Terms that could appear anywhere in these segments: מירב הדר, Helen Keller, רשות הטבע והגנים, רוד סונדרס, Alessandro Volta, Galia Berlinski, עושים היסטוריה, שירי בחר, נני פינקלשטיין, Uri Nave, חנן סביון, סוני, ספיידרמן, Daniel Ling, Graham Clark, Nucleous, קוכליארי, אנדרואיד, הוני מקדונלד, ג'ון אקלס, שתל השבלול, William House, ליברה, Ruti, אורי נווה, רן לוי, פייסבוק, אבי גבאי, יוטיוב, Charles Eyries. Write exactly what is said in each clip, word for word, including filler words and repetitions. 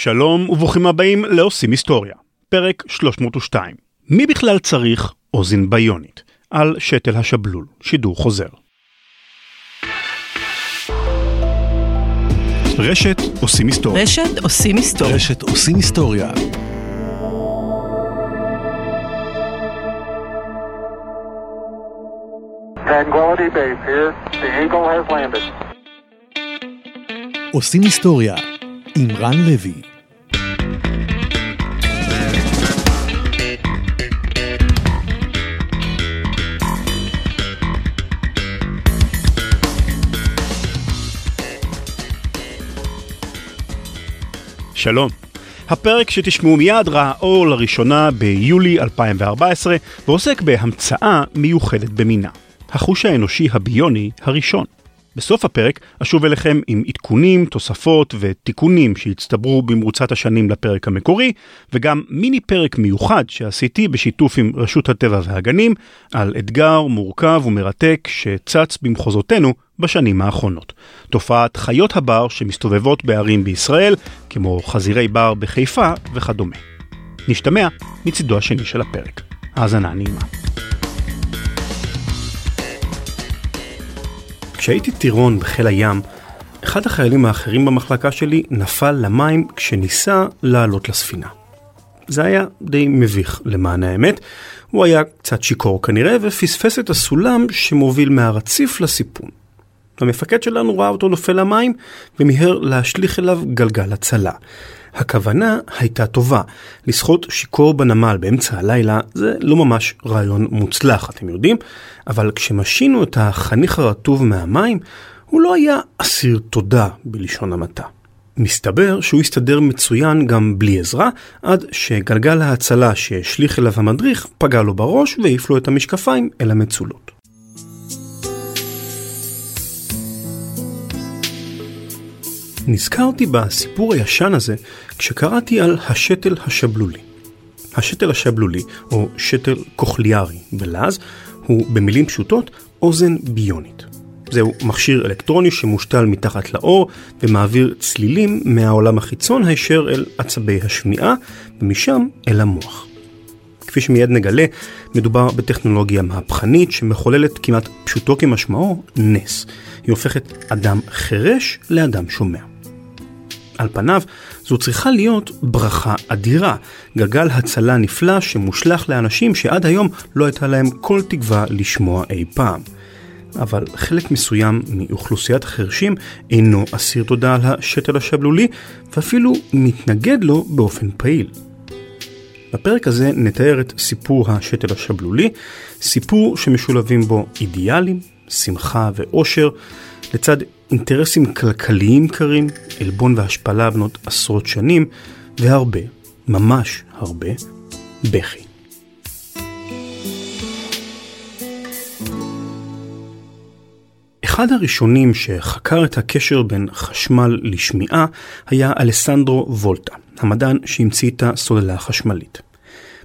שלום וברוכים הבאים לעושים היסטוריה, פרק שלוש מאות ושתיים. מי בכלל צריך אוזן ביונית? על שתל השבלול, שידור חוזר. רשת עושים היסטוריה. רשת עושים היסטוריה. רשת עושים היסטוריה. Tranquility Base here. The Eagle has landed. עושים היסטוריה עם רן לוי. שלום. הפרק שתשמעו מיד ראה אור לראשונה ביולי אלפיים וארבע עשרה ועוסק בהמצאה מיוחדת במינה, החוש האנושי הביוני הראשון. בסוף הפרק אשוב אליכם עם עדכונים, תוספות ותיקונים שהצטברו במרוצת השנים לפרק המקורי, וגם מיני פרק מיוחד שעשיתי בשיתוף עם רשות הטבע והגנים על אתגר מורכב ומרתק שצץ במחוזותינו בשנים האחרונות. תופעת חיות הבר שמסתובבות בערים בישראל, כמו חזירי בר בחיפה וכדומה. נשתמע מצידו השני של הפרק. האזנה נעימה. כשהייתי טירון בחיל הים, אחד החיילים האחרים במחלקה שלי נפל למים כשניסה לעלות לספינה. זה היה די מביך למען האמת. הוא היה קצת שיקור כנראה ופספס את הסולם שמוביל מהרציף לסיפון. המפקד שלנו ראה אותו נופל למים ומיהר להשליך אליו גלגל הצלה. הכוונה הייתה טובה. לשחות שיקור בנמל באמצע הלילה זה לא ממש רעיון מוצלח, אתם יודעים, אבל כשמשינו את החניך הרטוב מהמים, הוא לא היה אסיר תודה בלשון המעטה. מסתבר שהוא הסתדר מצוין גם בלי עזרה, עד שגלגל ההצלה שהשליך אליו המדריך פגע לו בראש והעיף לו את המשקפיים אל המצולות. נזכרתי בסיפור הישן הזה כשקראתי על השתל השבלולי. השתל השבלולי, או שתל קוכליארי בלעז, הוא במילים פשוטות אוזן ביונית. זהו מכשיר אלקטרוני שמושתל מתחת לאור ומעביר צלילים מהעולם החיצון הישר אל עצבי השמיעה ומשם אל המוח. כפי שמיד נגלה, מדובר בטכנולוגיה מהפכנית שמחוללת כמעט פשוטו כמשמעו נס. היא הופכת אדם חרש לאדם שומע. על פניו, זו צריכה להיות ברכה אדירה, גלגל הצלה נפלא שמושלח לאנשים שעד היום לא הייתה להם כל תקווה לשמוע אי פעם. אבל חלק מסוים מאוכלוסיית החרשים אינו אסיר תודה על השתל השבלולי, ואפילו מתנגד לו באופן פעיל. בפרק הזה נתאר את סיפור השתל השבלולי, סיפור שמשולבים בו אידיאלים, שמחה ואושר, לצד אינטרסים כלכליים קרים, אלבון והשפלה בנות עשרות שנים, והרבה, ממש הרבה, בכי. אחד הראשונים שחקר את הקשר בין חשמל לשמיעה היה אלסנדרו וולטה, המדען שהמציא את הסוללה החשמלית.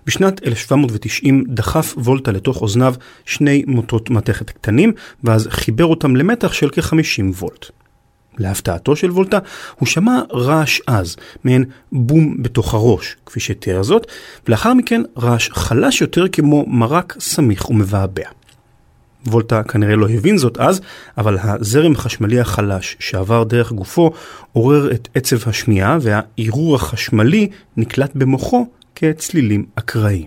בשנת אלף שבע מאות תשעים דחף וולטה לתוך אוזניו שני מוטות מתכת קטנים, ואז חיבר אותם למתח של כ-חמישים וולט. להפתעתו של וולטה, הוא שמע רעש אז, מעין בום בתוך הראש, כפי שתיאר זאת, ולאחר מכן רעש חלש יותר כמו מרק סמיך ומבעבע. וולטה כנראה לא הבין זאת אז, אבל הזרם החשמלי החלש שעבר דרך גופו עורר את עצב השמיעה, והעירור החשמלי נקלט במוחו כצלילים אקראיים.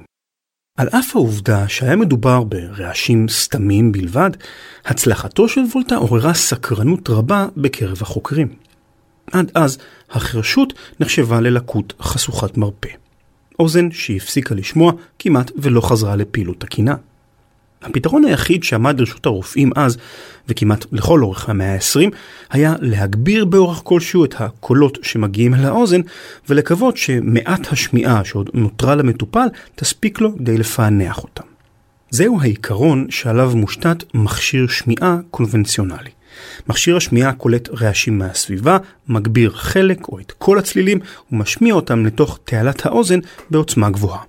על אף העובדה שהיה מדובר ברעשים סתמים בלבד, הצלחתו של וולטה עוררה סקרנות רבה בקרב החוקרים. עד אז החרשות נחשבה ללקות חשוכת מרפא. אוזן שהפסיקה לשמוע כמעט ולא חזרה לפעילות תקינה. הפתרון היחיד שעמד לרשות הרופאים אז, וכמעט לכל אורך המאה ה-עשרים, היה להגביר באורך כלשהו את הקולות שמגיעים אל האוזן, ולקוות שמעט השמיעה שעוד נותרה למטופל תספיק לו כדי לפענח אותם. זהו העיקרון שעליו מושתת מכשיר שמיעה קונבנציונלי. מכשיר השמיעה קולט רעשים מהסביבה, מגביר חלק או את כל הצלילים, ומשמיע אותם לתוך תעלת האוזן בעוצמה גבוהה.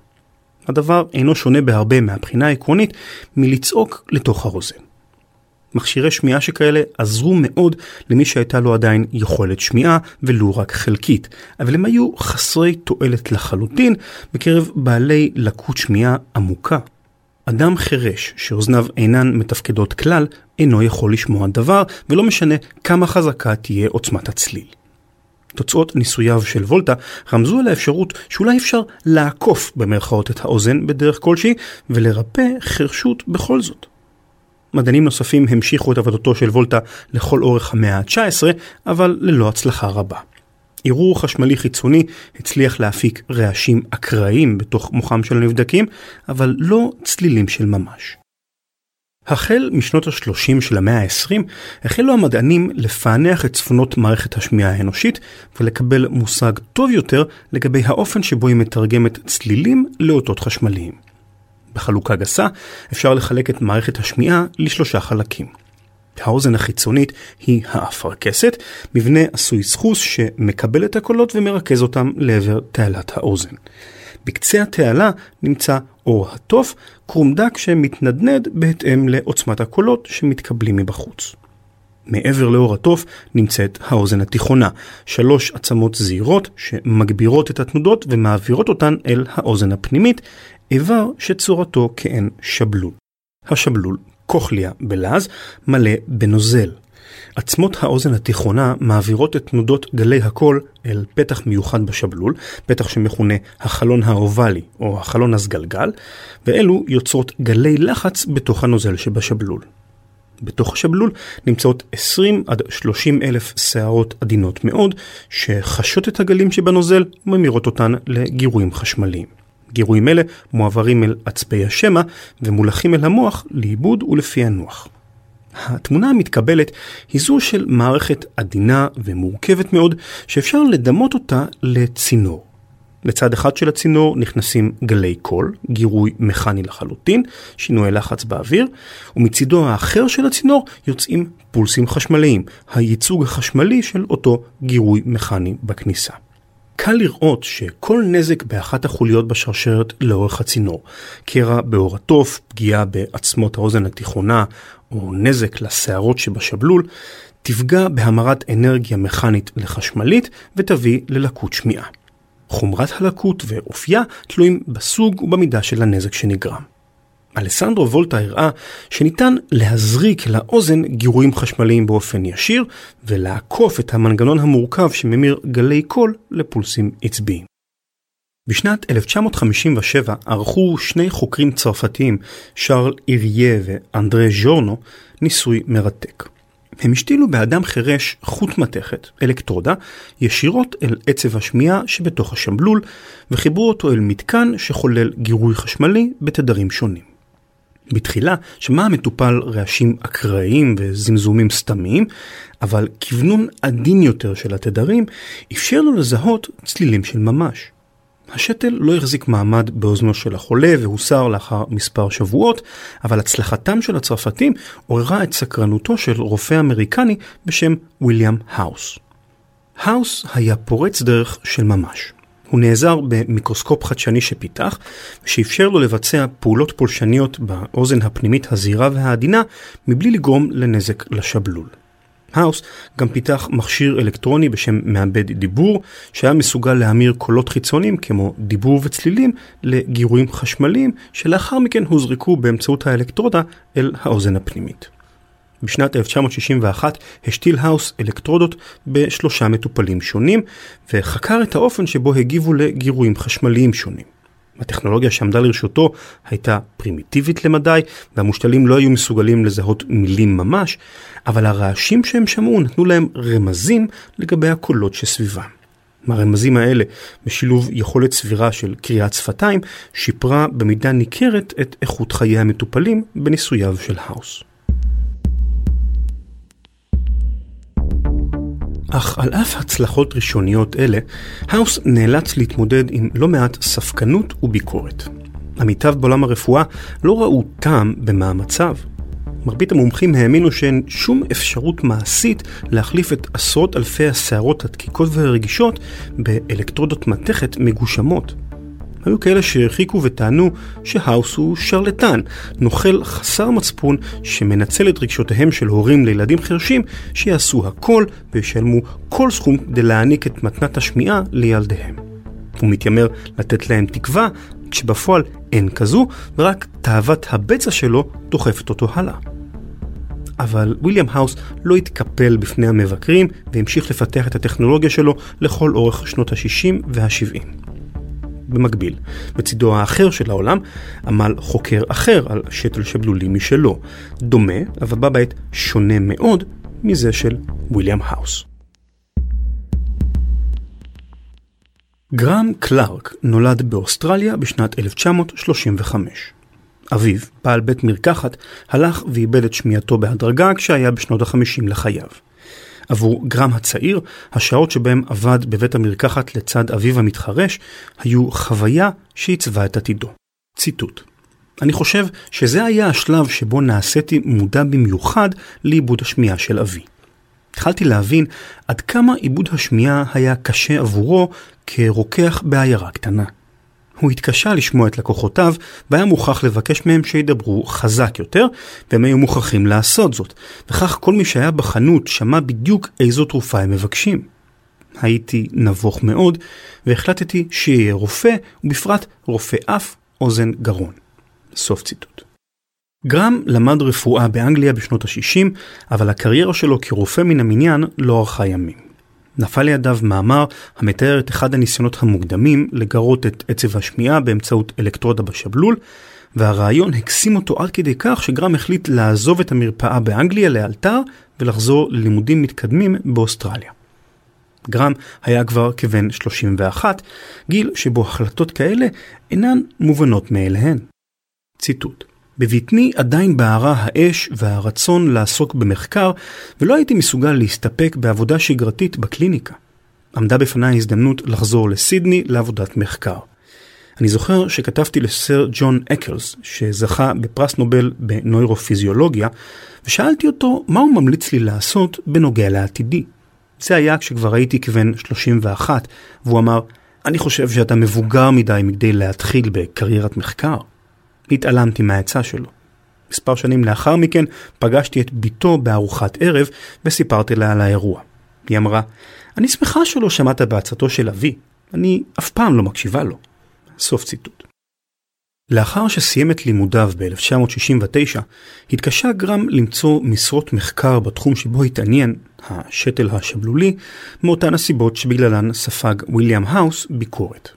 הדבר אינו שונה בהרבה מהבחינה העקרונית מלצעוק לתוך הרוזן. מכשירי שמיעה שכאלה עזרו מאוד למי שהייתה לו עדיין יכולת שמיעה ולו רק חלקית, אבל הם היו חסרי תועלת לחלוטין בקרב בעלי לקות שמיעה עמוקה. אדם חרש שאוזניו אינן מתפקדות כלל אינו יכול לשמוע דבר, ולא משנה כמה חזקה תהיה עוצמת הצליל. תוצאות ניסוייו של וולטה רמזו על האפשרות שאולי אפשר לעקוף במרכאות את האוזן בדרך כלשהי ולרפא חרשות בכל זאת. מדענים נוספים המשיכו את עבודתו של וולטה לכל אורך המאה ה-תשע עשרה, אבל ללא הצלחה רבה. עירור חשמלי חיצוני הצליח להפיק רעשים אקראיים בתוך מוחם של הנבדקים, אבל לא צלילים של ממש. החל משנות ה-שלושים של המאה ה-עשרים, החלו המדענים לפענח את צפונות מערכת השמיעה האנושית ולקבל מושג טוב יותר לגבי האופן שבו היא מתרגמת צלילים לאותות חשמליים. בחלוקה גסה אפשר לחלק את מערכת השמיעה לשלושה חלקים. האוזן החיצונית היא האפרכסת, מבנה עשוי סחוס שמקבל את הקולות ומרכז אותם לעבר תעלת האוזן. בקצה התעלה נמצא אור התוף, קרומדק שמתנדנד בהתאם לעוצמת הקולות שמתקבלים מבחוץ. מעבר לאור התוף נמצאת האוזן התיכונה, שלוש עצמות זעירות שמגבירות את התנודות ומעבירות אותן אל האוזן הפנימית, איבר שצורתו כאין שבלול. השבלול, קוכליה בלעז, מלא בנוזל. עצמות האוזן התיכונה מעבירות את תנודות גלי הקול אל פתח מיוחד בשבלול, פתח שמכונה החלון האובלי או החלון הסגלגל, ואלו יוצרות גלי לחץ בתוך הנוזל שבשבלול. בתוך השבלול נמצאות עשרים עד שלושים אלף שערות עדינות מאוד שחשות את הגלים שבנוזל וממירות אותן לגירויים חשמליים. גירויים אלה מועברים אל עצבי השמע ומולכים אל המוח לעיבוד ולפענוח. התמונה המתקבלת היא זו של מערכת עדינה ומורכבת מאוד שאפשר לדמות אותה לצינור. לצד אחד של הצינור נכנסים גלי קול, גירוי מכני לחלוטין, שינוי לחץ באוויר, ומצידו האחר של הצינור יוצאים פולסים חשמליים, הייצוג החשמלי של אותו גירוי מכני בכניסה. קל לראות שכל נזק באחת החוליות בשרשרת לאורך הצינור, קרע באור התוף, פגיעה בעצמות האוזן התיכונה או נזק לשערות שבשבלול, תפגע בהמרת אנרגיה מכנית לחשמלית ותביא ללקות שמיעה. חומרת הלקות ואופייה תלויים בסוג ובמידה של הנזק שנגרם. אלסנדרו וולטה הראה שניתן להזריק לאוזן גירויים חשמליים באופן ישיר ולעקוף את המנגנון המורכב שממיר גלי קול לפולסים עצביים. בשנת אלף תשע מאות חמישים ושבע ערכו שני חוקרים צרפתיים, שרל איריה ואנדרי ז'ורנו, ניסוי מרתק. הם השתילו באדם חרש חוט מתכת, אלקטרודה, ישירות אל עצב השמיעה שבתוך השבלול, וחיברו אותו אל מתקן שחולל גירוי חשמלי בתדרים שונים. בתחילה שמע המטופל רעשים אקראיים וזמזומים סתמיים, אבל כוונון עדין יותר של התדרים אפשר לו לזהות צלילים של ממש. השתל לא החזיק מעמד באוזנו של החולה והוסר לאחר מספר שבועות, אבל הצלחתם של הצרפתים עוררה את סקרנותו של רופא אמריקני בשם וויליאם האוס. האוס היה פורץ דרך של ממש. הוא נעזר במיקרוסקופ חדשני שפיתח, שאפשר לו לבצע פעולות פולשניות באוזן הפנימית הזהירה והעדינה, מבלי לגרום לנזק לשבלול. האוס גם פיתח מכשיר אלקטרוני בשם מעבד דיבור, שהיה מסוגל להמיר קולות חיצוניים כמו דיבור וצלילים לגירויים חשמליים, שלאחר מכן הוזרקו באמצעות האלקטרודה אל האוזן הפנימית. בשנת אלף תשע מאות שישים ואחת השתיל האוס אלקטרודות בשלושה מטופלים שונים, וחקר את האופן שבו הגיבו לגירויים חשמליים שונים. הטכנולוגיה שעמדה לרשותו הייתה פרימיטיבית למדי, והמושתלים לא היו מסוגלים לזהות מילים ממש, אבל הרעשים שהם שמעו נתנו להם רמזים לגבי הקולות שסביבם. מהרמזים האלה, בשילוב יכולת סבירה של קריאת שפתיים, שיפרה במידה ניכרת את איכות חיי המטופלים בניסוייו של האוס. אך על אף הצלחות ראשוניות אלה, האוס נאלץ להתמודד עם לא מעט ספקנות וביקורת. עמיתיו בעולם הרפואה לא ראו טעם במאמציו. מרבית המומחים האמינו שאין שום אפשרות מעשית להחליף את עשרות אלפי השערות הדקיקות והרגישות באלקטרודות מתכת מגושמות. היו כאלה שהרחיקו וטענו שהאוס הוא שרלטן, נוכל חסר מצפון שמנצל את רגשותיהם של הורים לילדים חרשים שיעשו הכל וישלמו כל סכום כדי להעניק את מתנת השמיעה לילדיהם. הוא מתיימר לתת להם תקווה כשבפועל אין כזו, ורק תאוות הבצע שלו דוחפת אותו הלאה. אבל וויליאם האוס לא התקפל בפני המבקרים והמשיך לפתח את הטכנולוגיה שלו לכל אורך שנות ה-שישים וה-שבעים. במקביל, בצידו האחר של העולם, עמל חוקר אחר על שתל שבלולי משלו, דומה, אבל בבית שונה מאוד מזה של וויליאם האוס. גרהם קלארק נולד באוסטרליה בשנת אלף תשע מאות שלושים וחמש. אביו, פעל בית מרקחת, הלך ואיבד את שמיעתו בהדרגה כשהיה בשנות ה-חמישים לחייו. עבור גרם הצעיר, השעות שבהם עבד בבית המרקחת לצד אביו המתחרש, היו חוויה שעיצבה את עתידו. ציטוט: אני חושב שזה היה השלב שבו נעשיתי מודע במיוחד לאיבוד השמיעה של אבי. התחלתי להבין עד כמה איבוד השמיעה היה קשה עבורו כרוקח בעיירה קטנה. הוא התקשה לשמוע את לקוחותיו, והיה מוכרח לבקש מהם שידברו חזק יותר, והם היו מוכרחים לעשות זאת. וכך כל מי שהיה בחנות שמע בדיוק איזו תרופה הם מבקשים. הייתי נבוך מאוד, והחלטתי שיהיה רופא, ובפרט רופא אף, אוזן, גרון. סוף ציטוט. גרם למד רפואה באנגליה בשנות ה-שישים, אבל הקריירה שלו כרופא מן המניין לא ערכה ימים. נפל לידיו מאמר המתאר את אחד הניסיונות המוקדמים לגרות את עצב השמיעה באמצעות אלקטרודה בשבלול, והרעיון הקסים אותו עד כדי כך שגרם החליט לעזוב את המרפאה באנגליה לאלתר ולחזור ללימודים מתקדמים באוסטרליה. גרם היה כבר כבן שלושים ואחת, גיל שבו החלטות כאלה אינן מובנות מאליהן. ציטוט: בביטני עדיין בערה האש והרצון לעסוק במחקר, ולא הייתי מסוגל להסתפק בעבודה שגרתית בקליניקה. עמדה בפני ההזדמנות לחזור לסידני לעבודת מחקר. אני זוכר שכתבתי לסר ג'ון אקלס, שזכה בפרס נובל בנוירופיזיולוגיה, ושאלתי אותו מה הוא ממליץ לי לעשות בנוגע לעתידי. זה היה כשכבר הייתי כבן שלושים ואחת, והוא אמר, אני חושב שאתה מבוגר מדי מכדי להתחיל בקריירת מחקר. התעלמתי מהעצה שלו. מספר שנים לאחר מכן פגשתי את ביתו בארוחת ערב וסיפרתי לה על האירוע. היא אמרה, אני שמחה שלא שמעת בעצתו של אבי, אני אף פעם לא מקשיבה לו. סוף ציטוט. לאחר שסיים את לימודיו ב-אלף תשע מאות שישים ותשע, התקשה גרם למצוא משרות מחקר בתחום שבו התעניין, השתל השבלולי, מאותן הסיבות שבגללן ספג וויליאם האוס ביקורת.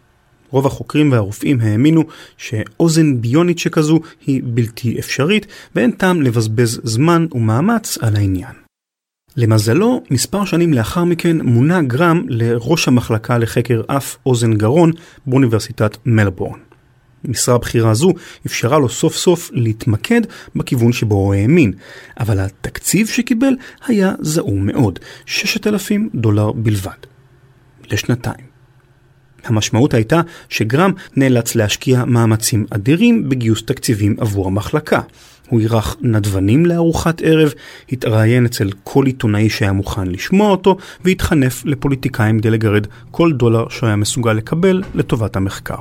רוב החוקרים והרופאים האמינו שאוזן ביונית שכזו היא בלתי אפשרית, ואין טעם לבזבז זמן ומאמץ על העניין. למזלו, מספר שנים לאחר מכן מונה גרם לראש המחלקה לחקר אף, אוזן, גרון באוניברסיטת מלבורן. משרה בחירה זו אפשרה לו סוף סוף להתמקד בכיוון שבו הוא האמין, אבל התקציב שקיבל היה זעום מאוד, שישת אלפים דולר בלבד. לשנתיים. המשמעות הייתה שגרם נאלץ להשקיע מאמצים אדירים בגיוס תקציבים עבור המחלקה. הוא ערך נדבנים לארוחת ערב, התראיין אצל כל עיתונאי שהיה מוכן לשמוע אותו, והתחנף לפוליטיקאים כדי לגרד כל דולר שהיה מסוגל לקבל לטובת המחקר.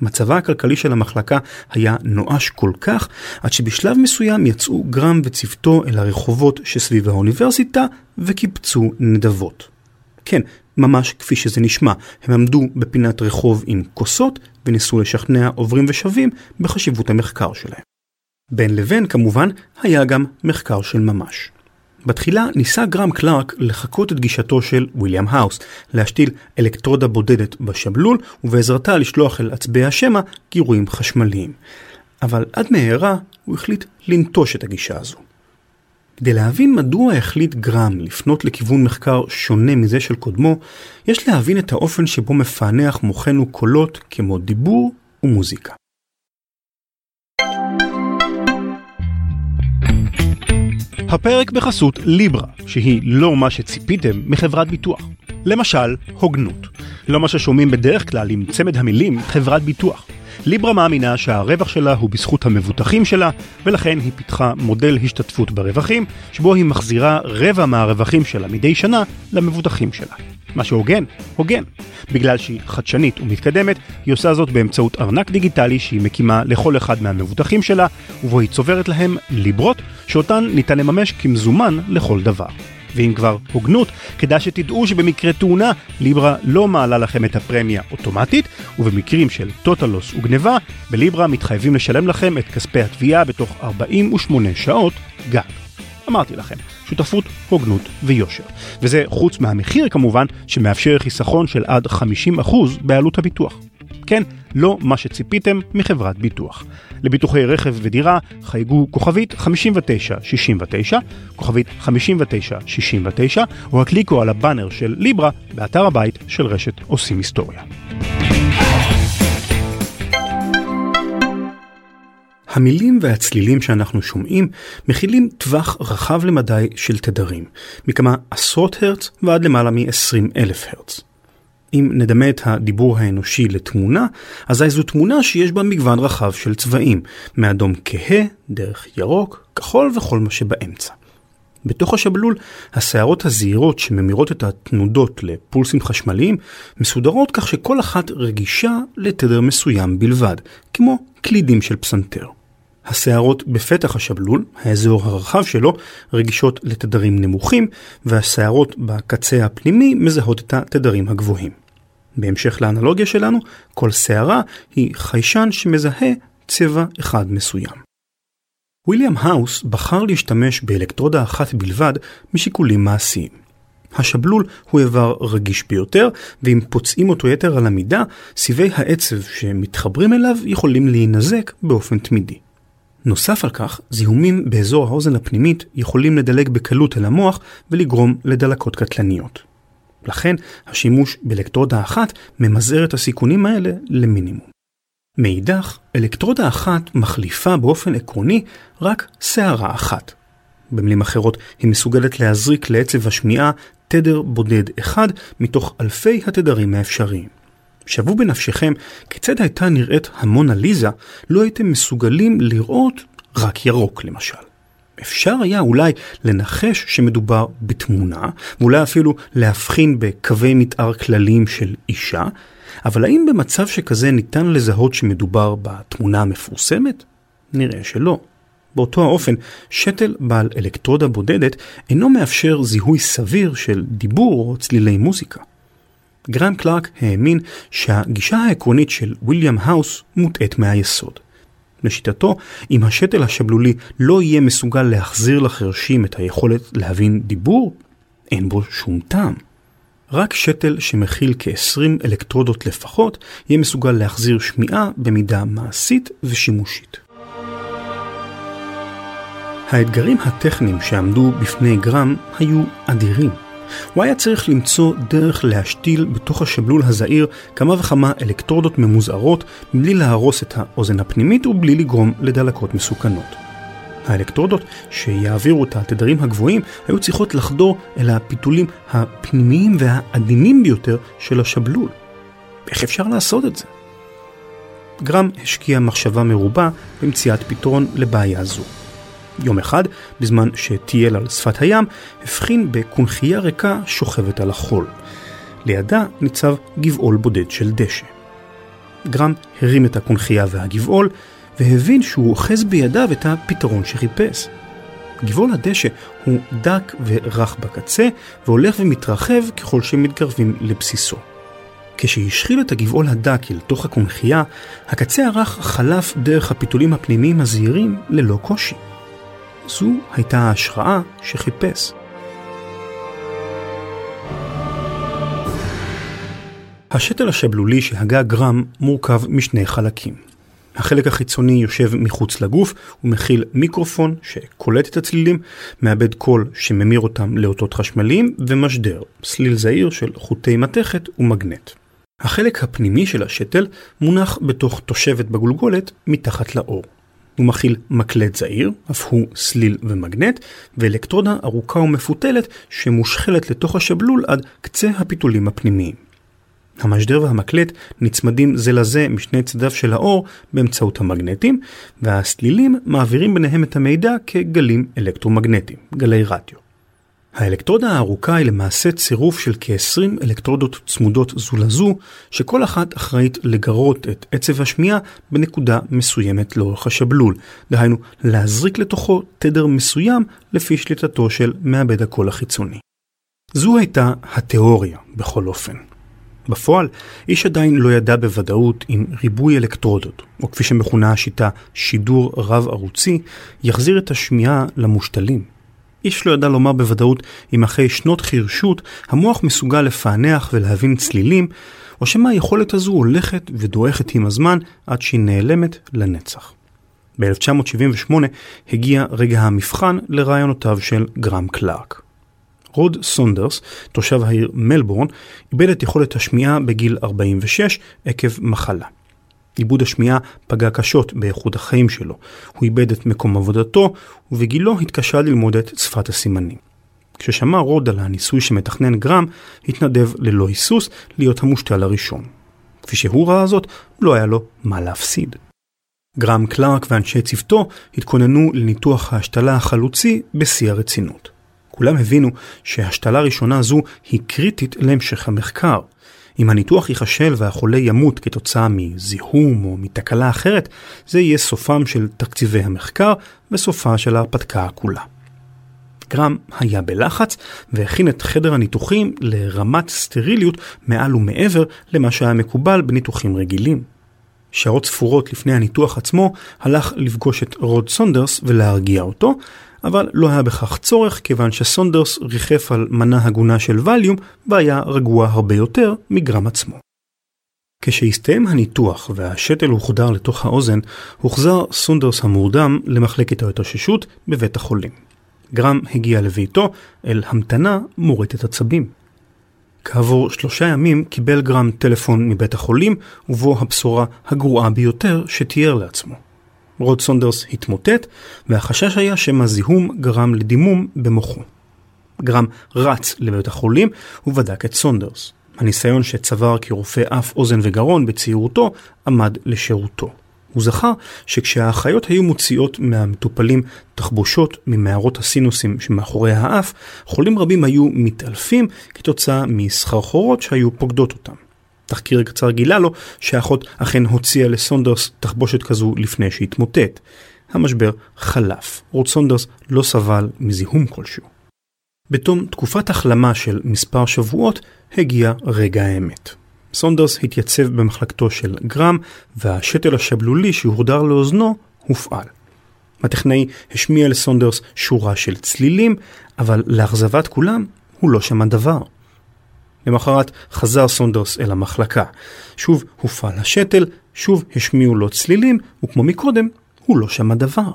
מצבה הכלכלי של המחלקה היה נואש כל כך, עד שבשלב מסוים יצאו גרם וצוותו אל הרחובות שסביב האוניברסיטה וקיפצו נדבות. כן, ממש כפי שזה נשמע, הם עמדו בפינת רחוב עם כוסות וניסו לשכנע עוברים ושווים בחשיבות המחקר שלהם. בין לבין, כמובן, היה גם מחקר של ממש. בתחילה ניסה גרם קלארק לחקות את גישתו של וויליאם האוס, להשתיל אלקטרודה בודדת בשבלול ובעזרתה לשלוח אל עצבי השמע גירויים חשמליים. אבל עד מהרה הוא החליט לנטוש את הגישה הזו. כדי להבין מדוע החליט גרם לפנות לכיוון מחקר שונה מזה של קודמו, יש להבין את האופן שבו מפענח מוחנו קולות כמו דיבור ומוזיקה. הפרק בחסות ליברה, שהיא לא מה שציפיתם מחברת ביטוח. למשל, הוגנות. לא מה ששומעים בדרך כלל עם צמד המילים חברת ביטוח. ליברה מאמינה שהרווח שלה הוא בזכות המבוטחים שלה, ולכן היא פיתחה מודל השתתפות ברווחים, שבו היא מחזירה רבע מהרווחים שלה מדי שנה למבוטחים שלה. מה שהוגן, הוגן. בגלל שהיא חדשנית ומתקדמת, היא עושה זאת באמצעות ארנק דיגיטלי שהיא מקימה לכל אחד מהמבוטחים שלה, ובו היא צוברת להם ליברות, שאותן ניתן לממש כמזומן לכל דבר. ואם כבר הוגנות, כדאי שתדעו שבמקרה תאונה, ליברה לא מעלה לכם את הפרמיה אוטומטית, ובמקרים של טוטלוס וגניבה, בליברה מתחייבים לשלם לכם את כספי התביעה בתוך ארבעים ושמונה שעות גג. אמרתי לכם, שותפות, הוגנות ויושר. וזה חוץ מהמחיר כמובן, שמאפשר חיסכון של עד חמישים אחוז בעלות הביטוח. כן, לא מה שציפיתם מחברת ביטוח. לביטוחי רכב ודירה חייגו כוכבית חמישים ותשע שישים ותשע, כוכבית חמישים ותשע שישים ותשע, או הקליקו על הבאנר של ליברה באתר הבית של רשת עושים היסטוריה. המילים והצלילים שאנחנו שומעים מכילים טווח רחב למדי של תדרים, מכמה עשרות הרץ ועד למעלה מ-עשרים אלף הרץ. אם נדמה את הדיבור האנושי לתמונה, אזי זו תמונה שיש בה מגוון רחב של צבעים, מאדום כהה, דרך ירוק, כחול וכל מה שבאמצע. בתוך השבלול, השערות הזעירות שממירות את התנודות לפולסים חשמליים, מסודרות כך שכל אחת רגישה לתדר מסוים בלבד, כמו קלידים של פסנתר. השערות בפתח השבלול, האזור הרחב שלו, רגישות לתדרים נמוכים, והשערות בקצה הפנימי מזהות את התדרים הגבוהים. בהמשך לאנלוגיה שלנו, כל שערה היא חיישן שמזהה צבע אחד מסוים. וויליאם האוס בחר להשתמש באלקטרודה אחת בלבד משיקולים מעשיים. השבלול הוא איבר רגיש ביותר, ואם פוצעים אותו יתר על המידה, סיבי העצב שמתחברים אליו יכולים להינזק באופן תמידי. נוסף על כך, זיהומים באזור האוזן הפנימית יכולים לדלג בקלות אל המוח ולגרום לדלקות קטלניות. לכן, השימוש באלקטרודה אחת ממזער את הסיכונים האלה למינימום. מאידך, אלקטרודה אחת מחליפה באופן עקרוני רק שערה אחת. במילים אחרות, היא מסוגלת להזריק לעצב השמיעה תדר בודד אחד מתוך אלפי התדרים האפשריים. שבו בנפשכם, כיצד הייתה נראית המונליזה, לא הייתם מסוגלים לראות רק ירוק למשל. אפשר היה אולי לנחש שמדובר בתמונה, ואולי אפילו להבחין בקווי מתאר כלליים של אישה, אבל האם במצב שכזה ניתן לזהות שמדובר בתמונה המפורסמת? נראה שלא. באותו האופן, שתל בעל אלקטרודה בודדת אינו מאפשר זיהוי סביר של דיבור או צלילי מוזיקה. גרהם קלארק האמין שהגישה העקרונית של וויליאם האוס מוטעת מהיסוד. לשיטתו, אם השתל השבלולי לא יהיה מסוגל להחזיר לחרשים את היכולת להבין דיבור, אין בו שום טעם. רק שתל שמכיל כ-עשרים אלקטרודות לפחות יהיה מסוגל להחזיר שמיעה במידה מעשית ושימושית. האתגרים הטכניים שעמדו בפני גרם היו אדירים. הוא היה צריך למצוא דרך להשתיל בתוך השבלול הזעיר כמה וכמה אלקטרודות ממוזערות בלי להרוס את האוזן הפנימית ובלי לגרום לדלקות מסוכנות. האלקטרודות שיעבירו את התדרים הגבוהים היו צריכות לחדור אל הפיתולים הפנימיים והעדינים ביותר של השבלול. איך אפשר לעשות את זה? גרם השקיע מחשבה מרובה במציאת פתרון לבעיה זו. יום אחד, בזמן שטייל על שפת הים, הבחין בקונחייה ריקה שוכבת על החול. לידה ניצב גבעול בודד של דשא. גרם הרים את הקונחייה והגבעול, והבין שהוא אוחז בידיו את הפתרון שחיפש. גבעול הדשא הוא דק ורח בקצה, והולך ומתרחב ככל שמתקרבים לבסיסו. כשהשחיל את הגבעול הדק אל תוך הקונחייה, הקצה הרח חלף דרך הפיתולים הפנימיים הזעירים ללא קושי. זו הייתה ההשראה שחיפש. השתל השבלולי שהגה גרם מורכב משני חלקים. החלק החיצוני יושב מחוץ לגוף ומכיל מיקרופון שקולט את הצלילים, מאבד קול שממיר אותם לאותות חשמליים ומשדר, סליל זעיר של חוטי מתכת ומגנט. החלק הפנימי של השתל מונח בתוך תושבת בגולגולת מתחת לאור. הוא מכיל מקלט זעיר, אף הוא סליל ומגנט, ואלקטרודה ארוכה ומפותלת שמושחלת לתוך השבלול עד קצה הפיתולים הפנימיים. המשדר והמקלט נצמדים זה לזה משני צדיו של האור באמצעות המגנטים, והסלילים מעבירים ביניהם את המידע כגלים אלקטרומגנטיים, גלי רדיו. האלקטרודה הארוכה היא למעשה צירוף של כ-עשרים אלקטרודות צמודות זו לזו, שכל אחת אחראית לגרות את עצב השמיעה בנקודה מסוימת לאורך השבלול, דהיינו להזריק לתוכו תדר מסוים לפי שליטתו של מעבד הקול החיצוני. זו הייתה התיאוריה בכל אופן. בפועל, איש עדיין לא ידע בוודאות אם ריבוי אלקטרודות, או כפי שמכונה השיטה שידור רב-ערוצי, יחזיר את השמיעה למושתלים. איש לא ידע לומר בוודאות אם אחרי שנות חירשות המוח מסוגל לפענח ולהבין צלילים, או שמה היכולת הזו הולכת ודועכת עם הזמן עד שהיא נעלמת לנצח. ב-אלף תשע מאות שבעים ושמונה הגיע רגע המבחן לרעיונותיו של גרהם קלארק. רוד סונדרס, תושב העיר מלבורן, איבד את יכולת השמיעה בגיל ארבעים ושש עקב מחלה. איבוד השמיעה פגע קשות באיכות החיים שלו. הוא איבד את מקום עבודתו, ובגילו התקשה ללמוד את שפת הסימנים. כששמע רוד על הניסוי שמתכנן גרם, התנדב ללא היסוס להיות המושתל הראשון. כפי שהוא ראה זאת, לא היה לו מה להפסיד. גרהם קלארק ואנשי צוותו התכוננו לניתוח ההשתלה החלוצי בשיא הרצינות. כולם הבינו שהשתלה הראשונה זו היא קריטית להמשך המחקר. אם הניתוח ייחשל והחולה ימות כתוצאה מזיהום או מתקלה אחרת, זה יהיה סופם של תקציבי המחקר וסופה של ההרפתקה כולה. גרם היה בלחץ והכין את חדר הניתוחים לרמת סטריליות מעל ומעבר למה שהיה מקובל בניתוחים רגילים. שעות ספורות לפני הניתוח עצמו הלך לפגוש את רוד סונדרס ולהרגיע אותו, אבל לא היה בכך צורך כיוון שסונדרס ריחף על מנה הגונה של ווליום והיה רגוע הרבה יותר מגרם עצמו. כשהסתיים הניתוח והשתל הוחדר לתוך האוזן, הוחזר סונדרס המורדם למחלקת ההתאוששות בבית החולים. גרם הגיע לביתו אל המתנה מורטת עצבים. כעבור שלושה ימים קיבל גרם טלפון מבית החולים ובו הבשורה הגרועה ביותר שתיאר לעצמו. רוד סונדרס התמוטט, והחשש היה שמזיהום גרם לדימום במוחו. גרם רץ לבית החולים ובדק את סונדרס. הניסיון שצבר כרופא אף אוזן וגרון בצעירותו עמד לשירותו. הוא זכר שכשהאחיות היו מוציאות מהמטופלים תחבושות ממערות הסינוסים שמאחורי האף, חולים רבים היו מתעלפים כתוצאה מסחרחורות שהיו פוקדות אותם. תחקיר קצר גילה לו שהאחות אכן הוציאה לסונדרס תחבושת כזו לפני שהתמוטט. המשבר חלף. רוד סונדרס לא סבל מזיהום כלשהו. בתום תקופת החלמה של מספר שבועות הגיע רגע האמת. סונדרס התייצב במחלקתו של גרם והשתל השבלולי שהורדר לאוזנו הופעל. הטכנאי השמיע לסונדרס שורה של צלילים, אבל לאכזבת כולם הוא לא שמע דבר. למחרת חזר סונדרס אל המחלקה. שוב הופעל השתל, שוב השמיעו לו צלילים, וכמו מקודם, הוא לא שמע דבר.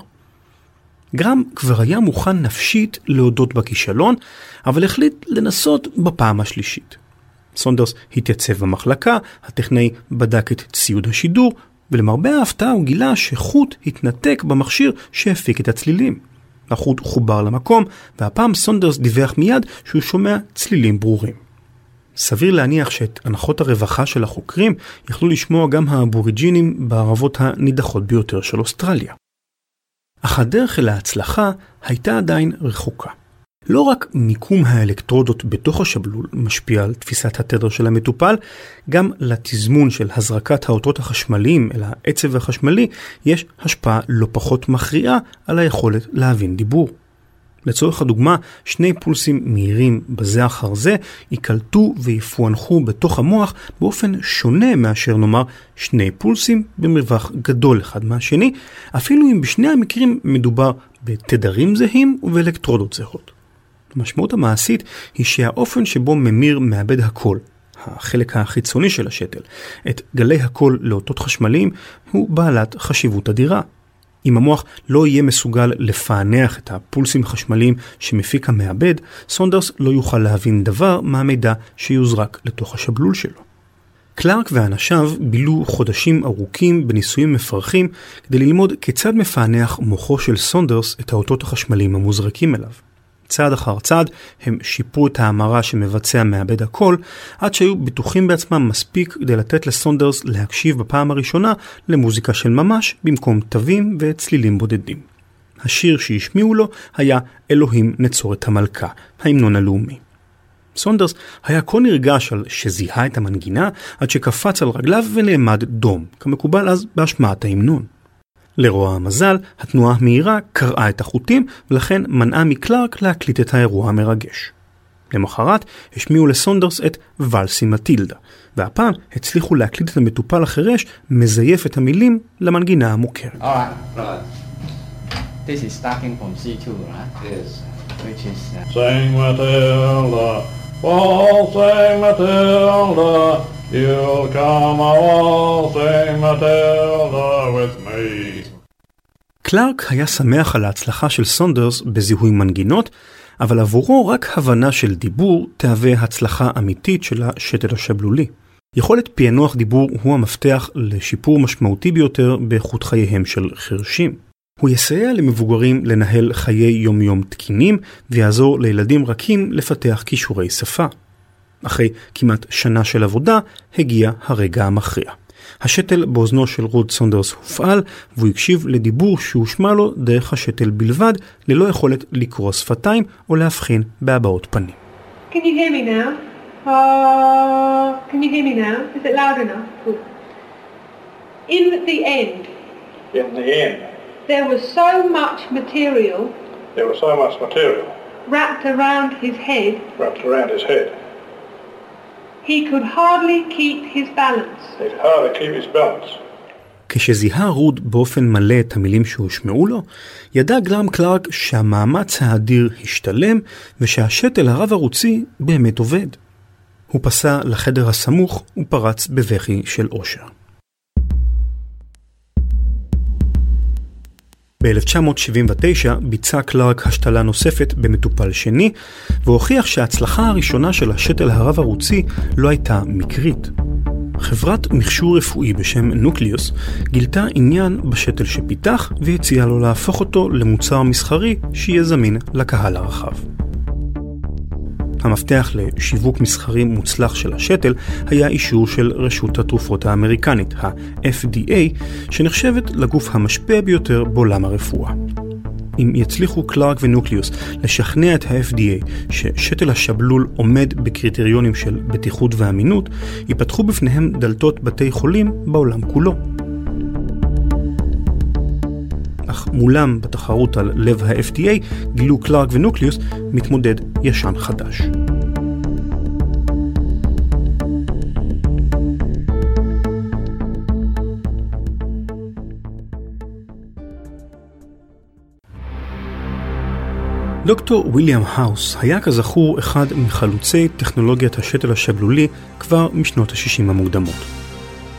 גרם כבר היה מוכן נפשית להודות בכישלון, אבל החליט לנסות בפעם השלישית. סונדרס התייצב במחלקה, הטכנאי בדק את ציוד השידור, ולמרבה ההפתעה הוא גילה שחוט התנתק במכשיר שהפיק את הצלילים. החוט חובר למקום, והפעם סונדרס דיווח מיד שהוא שומע צלילים ברורים. סביר להניח שאת הנחות הרווחה של החוקרים יכלו לשמוע גם האבוריג'ינים בערבות הנידחות ביותר של אוסטרליה. אך הדרך אל ההצלחה הייתה עדיין רחוקה. לא רק מיקום האלקטרודות בתוך השבלול משפיע על תפיסת התדר של המטופל, גם לתזמון של הזרקת האותות החשמליים אל העצב החשמלי יש השפעה לא פחות מכריעה על היכולת להבין דיבור. לצורך הדוגמה, שני פולסים מהירים בזה אחר זה יקלטו ויפוענחו בתוך המוח באופן שונה מאשר נאמר שני פולסים במרווח גדול אחד מהשני, אפילו אם בשני המקרים מדובר בתדרים זהים ובאלקטרודות זהות. המשמעות המעשית היא שהאופן שבו ממיר מעבד הקול, החלק החיצוני של השתל, את גלי הקול לאותות חשמליים הוא בעלת חשיבות אדירה. אם המוח לא יהיה מסוגל לפענח את הפולסים החשמליים שמפיק המעבד, סונדרס לא יוכל להבין דבר מהמידע שיוזרק לתוך השבלול שלו. קלארק ואנשיו בילו חודשים ארוכים בניסויים מפרכים כדי ללמוד כיצד מפענח מוחו של סונדרס את האותות החשמליים המוזרקים אליו. צעד אחר צעד הם שיפרו את ההמרה שמבצע מעבד הקול, עד שהיו בטוחים בעצמם מספיק כדי לתת לסונדרס להקשיב בפעם הראשונה למוזיקה של ממש במקום תווים וצלילים בודדים. השיר שהשמיעו לו היה אלוהים נצור את המלכה, ההמנון הלאומי. סונדרס היה כה נרגש על שזיהה את המנגינה עד שקפץ על רגליו ונעמד דום, כמקובל אז בהשמעת ההמנון. לרוע המזל, התנועה המהירה קרעה את החוטים ולכן מנעה מקלארק להקליט את האירוע המרגש. למחרת השמיעו לסונדרס את ולסי מטילדה, והפעם הצליחו להקליט את המטופל החירש מזייף את המילים למנגינה המוכרת. All right, right. This is starting from C two, right? Yes. Which is... Uh... Sing Matilda, waltzing Matilda, you'll come a waltzing Matilda with me. קלארק היה שמח על ההצלחה של סונדרס בזיהוי מנגינות, אבל עבורו רק הבנה של דיבור תהווה הצלחה אמיתית של השתל השבלולי. יכולת פיענוח דיבור הוא המפתח לשיפור משמעותי ביותר באיכות חייהם של חרשים. הוא יסייע למבוגרים לנהל חיי יום-יום תקינים ויעזור לילדים רכים לפתח כישורי שפה. אחרי כמעט שנה של עבודה הגיע הרגע המכריע. השתל באוזנו של רוד סונדרס הופעל והוא הקשיב לדיבור שהושמע לו דרך השתל בלבד ללא יכולת לקרוא שפתיים או להבחין בהבעות פנים. Can you hear me now? Uh, can you hear me now? Is it loud enough? Good. In the end. In the end. There was so much material. There was so much material. Wrapped around his head. Wrapped around his head. He could hardly keep his balance. He could hardly keep his balance. כשזיהה רוד באופן מלא את המילים שהושמעו לו, ידע גרהם קלארק שהמאמץ האדיר השתלם ושהשתל הרב ערוצי באמת עובד. הוא פסע לחדר הסמוך ופרץ בבכי של אושר. ב-אלף תשע מאות שבעים ותשע ביצע קלארק השתלה נוספת במטופל שני, והוכיח שההצלחה הראשונה של השתל הרב ערוצי לא הייתה מקרית. חברת מכשור רפואי בשם נוקליוס גילתה עניין בשתל שפיתח והציעה לו להפוך אותו למוצר מסחרי שיהיה זמין לקהל הרחב. המפתח לשיווק מסחרי מוצלח של השתל היה אישור של רשות התרופות האמריקנית, ה-אף די איי, שנחשבת לגוף המשפיע ביותר בעולם הרפואה. אם יצליחו קלארק ונוקליוס לשכנע את ה-אף די איי ששתל השבלול עומד בקריטריונים של בטיחות ואמינות, ייפתחו בפניהם דלתות בתי חולים בעולם כולו. אך מולם בתחרות על לב ה-אף די איי גילו קלארק ונוקליוס מתמודד ישן חדש. דוקטור ויליאם האוס היה כזכור אחד מחלוצי טכנולוגיית השתל השבלולי כבר משנות ה-שישים המוקדמות.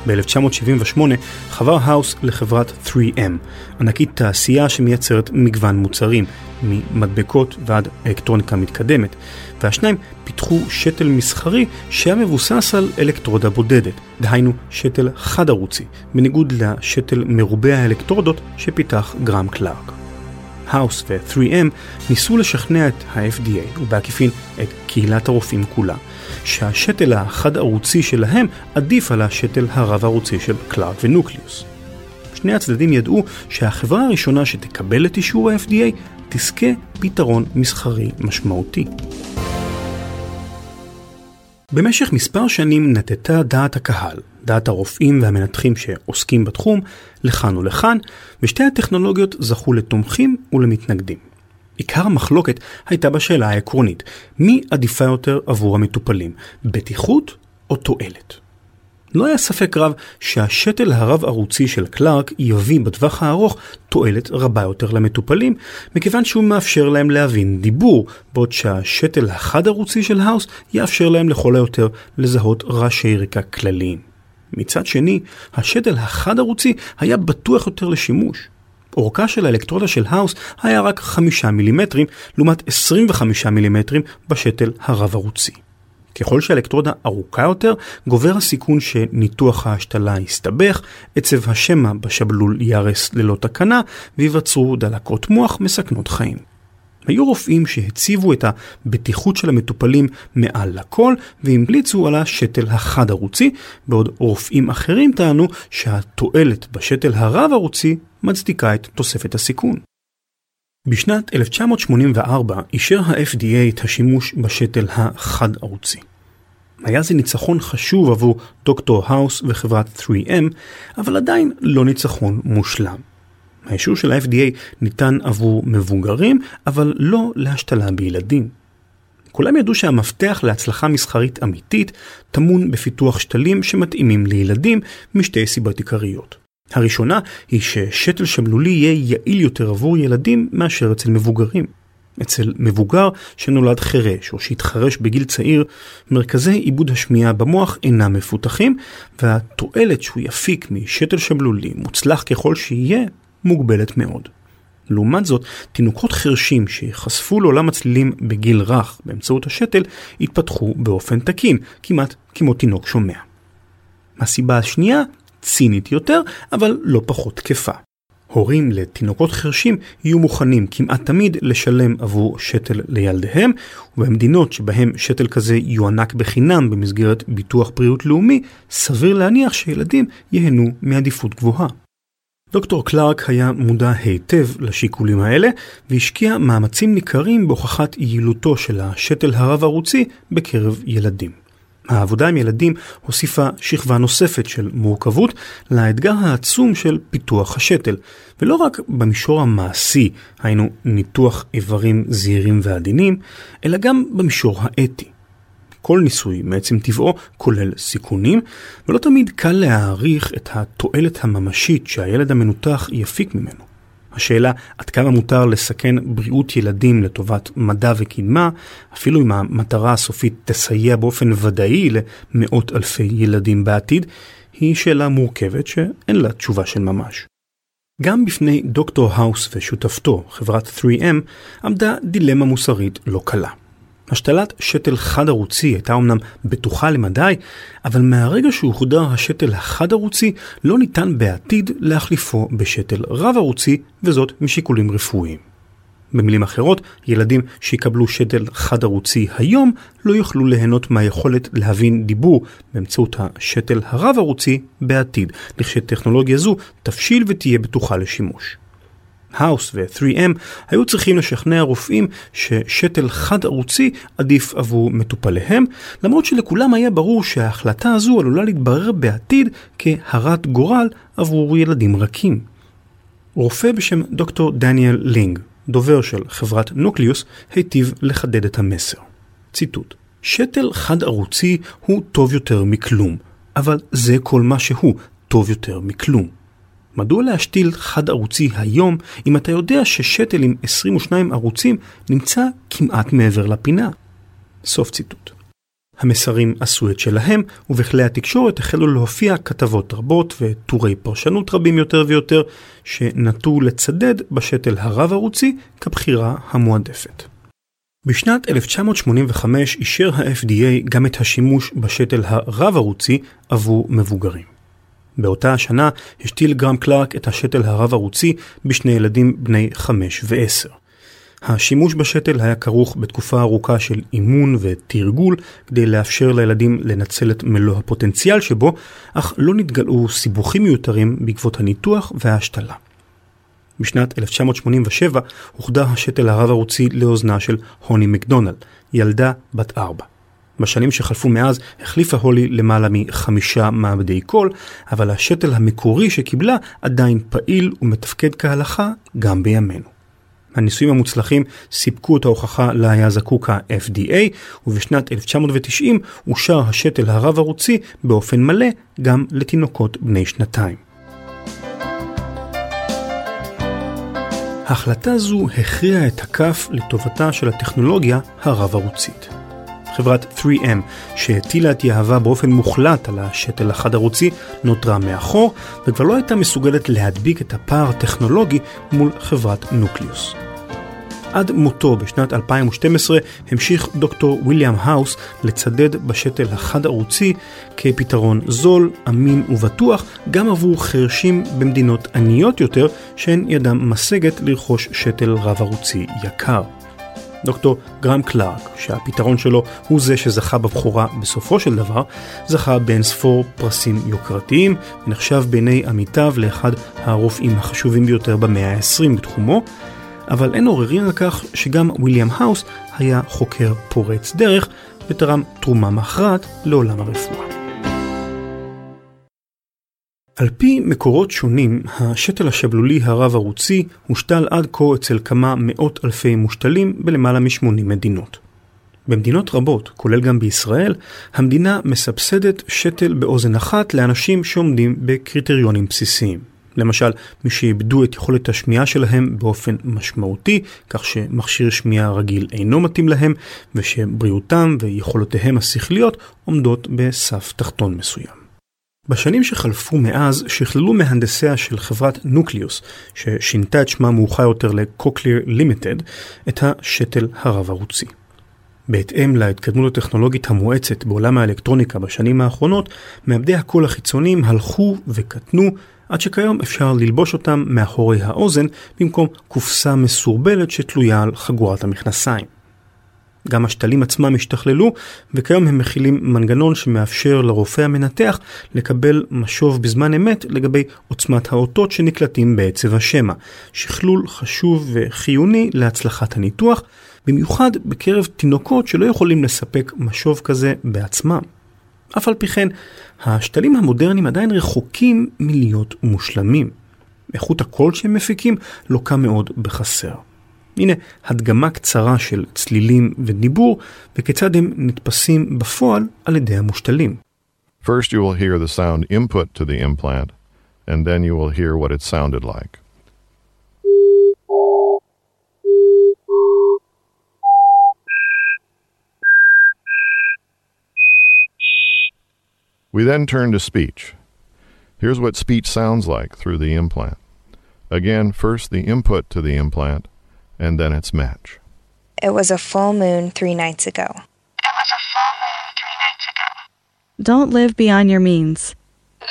ב-אלף תשע מאות שבעים ושמונה חבר האוס לחברת שלוש אם, ענקית תעשייה שמייצרת מגוון מוצרים, ממדבקות ועד אלקטרוניקה מתקדמת, והשניים פיתחו שתל מסחרי שהיה מבוסס על אלקטרודה בודדת, דהיינו שתל חד ערוצי, בניגוד לשתל מרובה האלקטרודות שפיתח גרהם קלארק. האוס ו-שלוש אם ניסו לשכנע את ה-אף די איי ובעקיפין את קהילת הרופאים כולה, שהשתל החד ערוצי שלהם עדיף על השתל הרב ערוצי של קלארק ונוקליוס. שני הצדדים ידעו שהחברה הראשונה שתקבל את אישור ה-אף די איי תזכה פתרון מסחרי משמעותי. במשך מספר שנים נתתה דעת הקהל, דעת הרופאים והמנתחים שעוסקים בתחום, לכאן ולכאן, ושתי הטכנולוגיות זכו לתומכים ולמתנגדים. עיקר המחלוקת הייתה בשאלה העקרונית, מי עדיפה יותר עבור המטופלים, בטיחות או תועלת? לא היה ספק רב שהשתל הרב ערוצי של קלארק יביא בטווח הארוך תועלת רבה יותר למטופלים, מכיוון שהוא מאפשר להם להבין דיבור, בעוד שהשתל החד ערוצי של האוס יאפשר להם לכל היותר לזהות רעשי רקע כלליים. מצד שני, השתל החד ערוצי היה בטוח יותר לשימוש. אורכה של האלקטרודה של האוס היה רק חמישה מילימטרים, לעומת עשרים וחמישה מילימטרים בשתל הרב ערוצי. ככל שהאלקטרודה ארוכה יותר, גובר הסיכון שניתוח ההשתלה יסתבך, עצב השמע בשבלול ירס ללא תקנה, ויווצרו דלקות מוח מסכנות חיים. היו רופאים שהציבו את הבטיחות של המטופלים מעל הכל והמליצו על השתל החד ערוצי, בעוד רופאים אחרים טענו שהתועלת בשתל הרב ערוצי מצדיקה את תוספת הסיכון. בשנת אלף תשע מאות שמונים וארבע אישר ה-אף די איי את השימוש בשתל החד ערוצי. היה זה ניצחון חשוב עבור דוקטור האוס וחברת שלוש אם, אבל עדיין לא ניצחון מושלם. האישור של ה-אף די איי ניתן עבור מבוגרים, אבל לא להשתלה בילדים. כולם ידעו שהמפתח להצלחה מסחרית אמיתית טמון בפיתוח שתלים שמתאימים לילדים משתי סיבות עיקריות. הראשונה היא ששתל שבלולי יהיה יעיל יותר עבור ילדים מאשר אצל מבוגרים. אצל מבוגר שנולד חרש או שהתחרש בגיל צעיר, מרכזי עיבוד השמיעה במוח אינם מפותחים, והתועלת שהוא יפיק משתל שבלולי, מוצלח ככל שיהיה, מוגבלת מאוד. לעומת זאת, תינוקות חרשים שחשפו לעולם הצלילים בגיל רך באמצעות השתל, התפתחו באופן תקין, כמעט כמו תינוק שומע. הסיבה השנייה, צינית יותר, אבל לא פחות תקפה. הורים לתינוקות חרשים יהיו מוכנים כמעט תמיד לשלם עבור שתל לילדיהם, ובמדינות שבהם שתל כזה יוענק בחינם במסגרת ביטוח בריאות לאומי, סביר להניח שילדים יהנו מעדיפות גבוהה. דוקטור קלארק היה מודע היטב לשיקולים האלה, והשקיע מאמצים ניכרים בהוכחת יעילותו של השתל הרב ערוצי בקרב ילדים. העבודה עם ילדים הוסיפה שכבה נוספת של מורכבות לאתגר העצום של פיתוח השתל, ולא רק במישור המעשי, היינו ניתוח איברים זהירים ועדינים, אלא גם במישור האתי. כל ניסוי מעצם טבעו כולל סיכונים, ולא תמיד קל להעריך את התועלת הממשית שהילד המנותח יפיק ממנו. השאלה עד כמה מותר לסכן בריאות ילדים לטובת מדע וקדמה, אפילו אם המטרה הסופית תסייע באופן ודאי למאות אלפי ילדים בעתיד, היא שאלה מורכבת שאין לה תשובה של ממש. גם בפני דוקטור האוס ושותפתו, חברת שלוש אם, עמדה דילמה מוסרית לא קלה. השתלת שתל חד ערוצי הייתה אמנם בטוחה למדי, אבל מהרגע שהוחדר השתל החד ערוצי לא ניתן בעתיד להחליפו בשתל רב ערוצי, וזאת משיקולים רפואיים. במילים אחרות, ילדים שיקבלו שתל חד ערוצי היום לא יוכלו ליהנות מהיכולת להבין דיבור באמצעות השתל הרב ערוצי בעתיד, לכשטכנולוגיה זו תפשיל ותהיה בטוחה לשימוש. האוס ו-שלוש אם היו צריכים לשכנע רופאים ששתל חד ערוצי עדיף עבור מטופליהם, למרות שלכולם היה ברור שההחלטה הזו עלולה להתברר בעתיד כהרת גורל עבור ילדים רכים. רופא בשם דוקטור דניאל לינג, דובר של חברת נוקליוס, היטיב לחדד את המסר. ציטוט: שתל חד ערוצי הוא טוב יותר מכלום, אבל זה כל מה שהוא, טוב יותר מכלום. מדוע להשתיל חד ערוצי היום אם אתה יודע ששתל עם עשרים ושניים ערוצים נמצא כמעט מעבר לפינה? סוף ציטוט. המסרים עשו את שלהם, ובכלי התקשורת החלו להופיע כתבות רבות וטורי פרשנות רבים יותר ויותר שנטו לצדד בשתל הרב ערוצי כבחירה המועדפת. בשנת אלף תשע מאות שמונים וחמש אישר ה-אף די איי גם את השימוש בשתל הרב ערוצי עבור מבוגרים. באותה השנה השתיל גרם קלארק את השתל הרב ערוצי בשני ילדים בני חמש ועשר. השימוש בשתל היה כרוך בתקופה ארוכה של אימון ותרגול כדי לאפשר לילדים לנצל את מלוא הפוטנציאל שבו, אך לא נתגלו סיבוכים מיותרים בעקבות הניתוח וההשתלה. בשנת אלף תשע מאות שמונים ושבע הוחדר השתל הרב ערוצי לאוזנה של הוני מקדונלד, ילדה בת ארבע. בשנים שחלפו מאז החליפה הולי למעלה מחמישה מעבדי קול, אבל השתל המקורי שקיבלה עדיין פעיל ומתפקד כהלכה גם בימינו. הניסויים המוצלחים סיפקו את ההוכחה להיה זקוק ה-אף די איי, ובשנת אלף תשע מאות תשעים אושר השתל הרב ערוצי באופן מלא גם לתינוקות בני שנתיים. ההחלטה זו הכריעה את הכף לטובתה של הטכנולוגיה הרב ערוצית. חברת שלוש אם, שהטילה את יהבה באופן מוחלט על השתל החד ערוצי, נותרה מאחור, וכבר לא הייתה מסוגלת להדביק את הפער הטכנולוגי מול חברת נוקליוס. עד מותו בשנת אלפיים ושתים עשרה המשיך דוקטור וויליאם האוס לצדד בשתל החד ערוצי כפתרון זול, אמין ובטוח, גם עבור חרשים במדינות עניות יותר, שהן ידם משגת לרכוש שתל רב ערוצי יקר. דוקטור גרהם קלארק, שהפתרון שלו הוא זה שזכה בבחורה בסופו של דבר, זכה בין ספור פרסים יוקרתיים, ונחשב בעיני עמיתיו לאחד הרופאים החשובים ביותר במאה ה-עשרים בתחומו, אבל אין עוררין על כך שגם וויליאם האוס היה חוקר פורץ דרך, ותרם תרומה מכרעת לעולם הרפואה. על פי מקורות שונים, השתל השבלולי הרב ערוצי הושתל עד כה אצל כמה מאות אלפי מושתלים בלמעלה מ-שמונים מדינות. במדינות רבות, כולל גם בישראל, המדינה מסבסדת שתל באוזן אחת לאנשים שעומדים בקריטריונים בסיסיים. למשל, מי שאיבדו את יכולת השמיעה שלהם באופן משמעותי, כך שמכשיר שמיעה רגיל אינו מתאים להם, ושבריאותם ויכולותיהם השכליות עומדות בסף תחתון מסוים. בשנים שחלפו מאז שכללו מהנדסיה של חברת נוקליוס, ששינתה את שמה מאוחר יותר לקוקליר לימיטד, את השתל הרב ערוצי. בהתאם להתקדמות הטכנולוגית המואצת בעולם האלקטרוניקה בשנים האחרונות, מעבדי הקול החיצוניים הלכו וקטנו, עד שכיום אפשר ללבוש אותם מאחורי האוזן במקום קופסה מסורבלת שתלויה על חגורת המכנסיים. גם השתלים עצמם השתכללו, וכיום הם מכילים מנגנון שמאפשר לרופא המנתח לקבל משוב בזמן אמת לגבי עוצמת האותות שנקלטים בעצב השמע. שכלול חשוב וחיוני להצלחת הניתוח, במיוחד בקרב תינוקות שלא יכולים לספק משוב כזה בעצמם. אף על פי כן, השתלים המודרניים עדיין רחוקים מלהיות מושלמים. איכות הקול שהם מפיקים לוקה מאוד בחסר. הנה הדגמה קצרה של צלילים ודיבור וכיצד הם נתפסים בפועל על ידי המושתלים. First you will hear the sound input to the implant and then you will hear what it sounded like. We then turn to speech. Here's what speech sounds like through the implant. Again, first the input to the implant and then its match. It was a full moon three nights ago. It was a full moon three nights ago. Don't live beyond your means.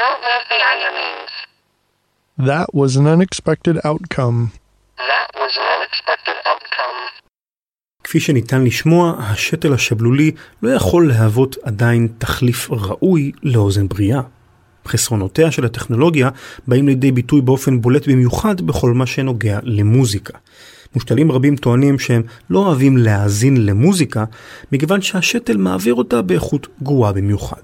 Don't live beyond your means. That was an unexpected outcome. That was an unexpected outcome. כפי שניתן לשמוע, השתל השבלולי לא יכול להוות עדיין תחליף ראוי לאוזן בריאה. חסרונותיה של הטכנולוגיה באים לידי ביטוי באופן בולט במיוחד בכל מה שנוגע למוזיקה. מושתלים רבים טוענים שהם לא אוהבים להאזין למוזיקה, מכיוון שהשתל מעביר אותה באיכות גרועה במיוחד.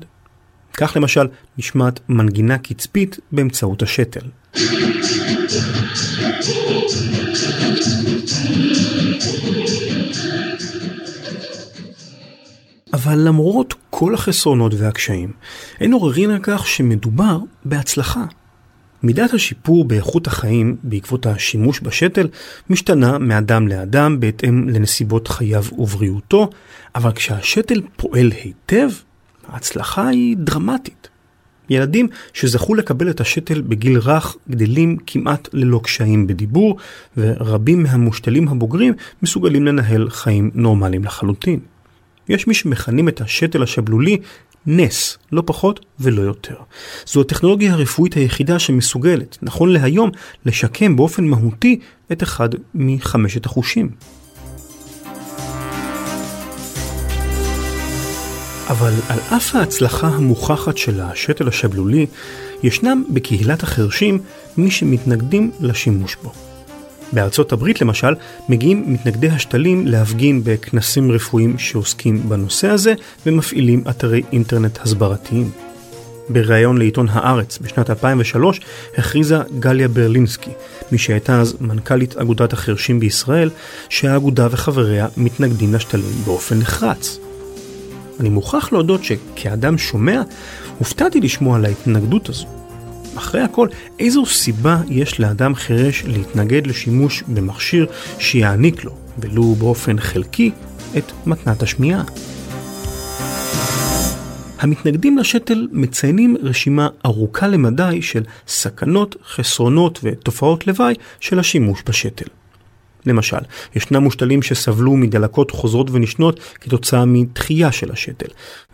כך למשל נשמעת מנגינה קצבית באמצעות השתל. אבל למרות כל החסרונות והקשיים, אין עוררין על כך שמדובר בהצלחה. מידת השיפור באיכות החיים בעקבות השימוש בשתל משתנה מאדם לאדם בהתאם לנסיבות חייו ובריאותו, אבל כשהשתל פועל היטב, ההצלחה היא דרמטית. ילדים שזכו לקבל את השתל בגיל רך גדלים כמעט ללא קשיים בדיבור, ורבים מהמושתלים הבוגרים מסוגלים לנהל חיים נורמליים לחלוטין. יש מי שמכנים את השתל השבלולי נס, לא פחות ולא יותר. זו הטכנולוגיה הרפואית היחידה שמסוגלת, נכון להיום, לשקם באופן מהותי את אחד מחמשת החושים. אבל על אף ההצלחה המוכחת של השתל השבלולי, ישנם בקהילת החרשים מי שמתנגדים לשימוש בו. בארצות הברית למשל, מגיעים מתנגדי השתלים להפגין בכנסים רפואיים שעוסקים בנושא הזה ומפעילים אתרי אינטרנט הסברתיים. בריאיון לעיתון הארץ בשנת אלפיים ושלוש הכריזה גליה ברלינסקי, מי שהייתה אז מנכ"לית אגודת החרשים בישראל, שהאגודה וחבריה מתנגדים לשתלים באופן נחרץ. אני מוכרח להודות שכאדם שומע, הופתעתי לשמוע על ההתנגדות הזו. אחרי הכל, איזו סיבה יש לאדם חרש להתנגד לשימוש במכשיר שיעניק לו, ולו באופן חלקי, את מתנת השמיעה? המתנגדים לשתל מציינים רשימה ארוכה למדי של סכנות, חסרונות ותופעות לוואי של השימוש בשתל. למשל, ישנם מושתלים שסבלו מדלקות חוזרות ונשנות כתוצאה מתחייה של השתל,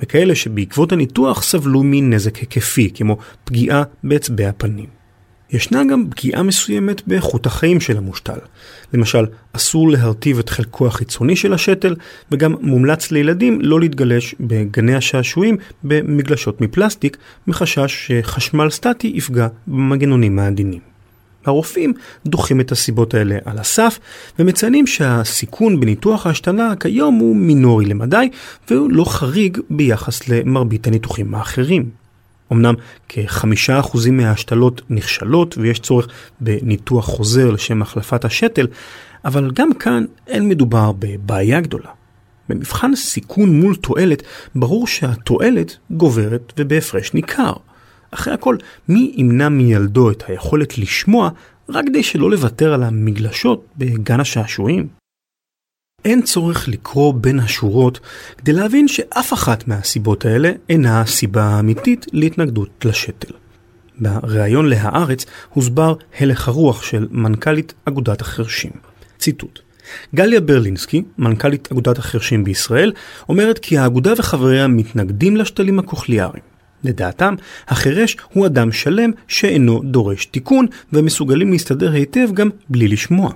וכאלה שבעקבות הניתוח סבלו מנזק היקפי, כמו פגיעה באצבע הפנים. ישנה גם פגיעה מסוימת באיכות החיים של המושתל. למשל, אסור להרטיב את חלקו החיצוני של השתל, וגם מומלץ לילדים לא להתגלש בגני השעשועים במגלשות מפלסטיק, מחשש שחשמל סטטי יפגע במגנונים העדינים. הרופאים דוחים את הסיבות האלה על הסף, ומציינים שהסיכון בניתוח ההשתלה כיום הוא מינורי למדי, והוא לא חריג ביחס למרבית הניתוחים האחרים. אמנם כ-חמישה אחוז מההשתלות נכשלות ויש צורך בניתוח חוזר לשם החלפת השתל, אבל גם כאן אין מדובר בבעיה גדולה. במבחן סיכון מול תועלת, ברור שהתועלת גוברת ובהפרש ניכר. אחרי הכל, מי ימנע מילדו את היכולת לשמוע רק כדי שלא לוותר על המגלשות בגן השעשועים? אין צורך לקרוא בין השורות כדי להבין שאף אחת מהסיבות האלה אינה הסיבה האמיתית להתנגדות לשתל. בריאיון להארץ הוסבר הלך הרוח של מנכ"לית אגודת החרשים. ציטוט: גליה ברלינסקי, מנכ"לית אגודת החרשים בישראל, אומרת כי האגודה וחבריה מתנגדים לשתלים הקוכליאריים. לדעתם, החרש הוא אדם שלם שאינו דורש תיקון ומסוגלים להסתדר היטב גם בלי לשמוע.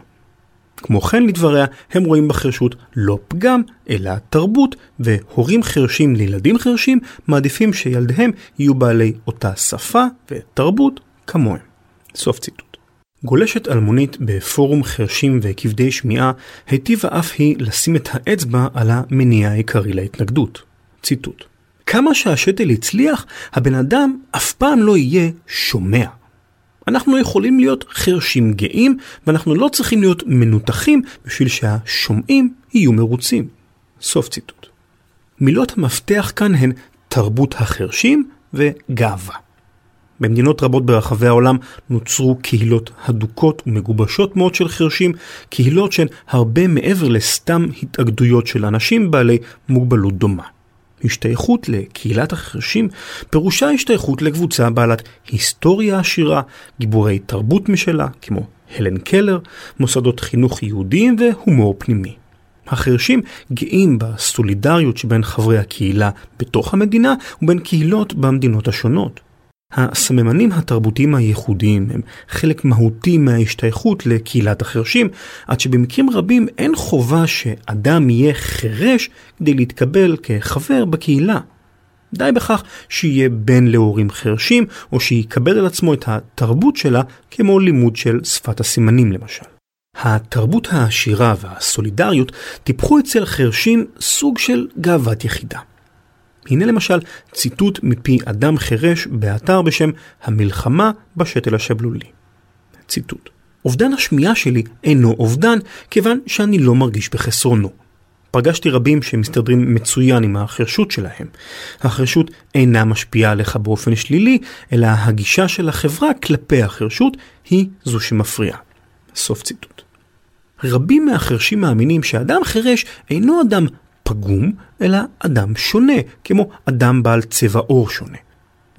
כמו כן, לדבריה, הם רואים בחרשות לא פגם, אלא תרבות, והורים חרשים לילדים חרשים מעדיפים שילדיהם יהיו בעלי אותה שפה ותרבות כמוהם. סוף ציטוט. גולשת אלמונית בפורום חרשים וכבדי שמיעה היטיבה אף היא לשים את האצבע על המניע העיקרי להתנגדות. ציטוט: כמה שהשתל הצליח, הבן אדם אף פעם לא יהיה שומע. אנחנו יכולים להיות חרשים גאים, ואנחנו לא צריכים להיות מנותחים בשביל שהשומעים יהיו מרוצים. סוף ציטוט. מילות המפתח כאן הן תרבות החרשים וגאווה. במדינות רבות ברחבי העולם נוצרו קהילות הדוקות ומגובשות מאוד של חרשים, קהילות שהן הרבה מעבר לסתם התאגדויות של אנשים בעלי מוגבלות דומה. השתייכות לקהילת החרשים פירושה השתייכות לקבוצה בעלת היסטוריה עשירה, גיבורי תרבות משלה כמו הלן קלר, מוסדות חינוך יהודיים והומור פנימי. החרשים גאים בסולידריות שבין חברי הקהילה בתוך המדינה ובין קהילות במדינות השונות. הסממנים התרבותיים הייחודיים הם חלק מהותי מההשתייכות לקהילת החרשים, עד שבמקרים רבים אין חובה שאדם יהיה חרש כדי להתקבל כחבר בקהילה. די בכך שיהיה בן להורים חרשים, או שיקבל על עצמו את התרבות שלה, כמו לימוד של שפת הסימנים למשל. התרבות העשירה והסולידריות טיפחו אצל חרשים סוג של גאוות יחידה. הנה למשל ציטוט מפי אדם חרש באתר בשם המלחמה בשתל השבלולי. ציטוט: אובדן השמיעה שלי אינו אובדן כיוון שאני לא מרגיש בחסרונו. פגשתי רבים שמסתדרים מצוין עם החרשות שלהם. החרשות אינה משפיעה עליך באופן שלילי, אלא הגישה של החברה כלפי החרשות היא זו שמפריעה. סוף ציטוט. רבים מהחרשים מאמינים שאדם חרש אינו אדם פגום, אלא אדם שונה, כמו אדם בעל צבע עור שונה.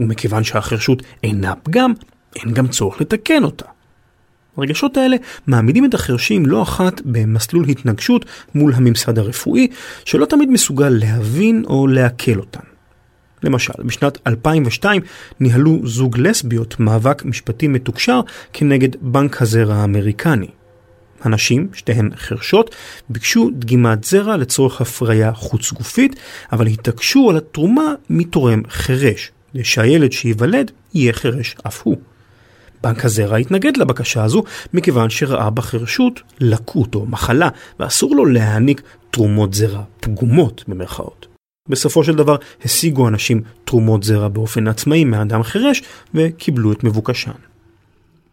ומכיוון שהחרשות אינה פגם, אין גם צורך לתקן אותה. הרגשות האלה מעמידים את החרשים לא אחת במסלול התנגשות מול הממסד הרפואי, שלא תמיד מסוגל להבין או להקל אותן. למשל, בשנת אלפיים ושתיים ניהלו זוג לסביות מאבק משפטי מתוקשר כנגד בנק הזרע האמריקני. הנשים, שתיהן חרשות, ביקשו דגימת זרע לצורך הפריה חוץ גופית, אבל התעקשו על התרומה מתורם חרש, שהילד שיוולד יהיה חרש אף הוא. בנק הזרע התנגד לבקשה הזו מכיוון שראה בחרשות לקות או מחלה, ואסור לו להעניק תרומות זרע פגומות במרכאות. בסופו של דבר השיגו אנשים תרומות זרע באופן עצמאי מאדם חרש וקיבלו את מבוקשן.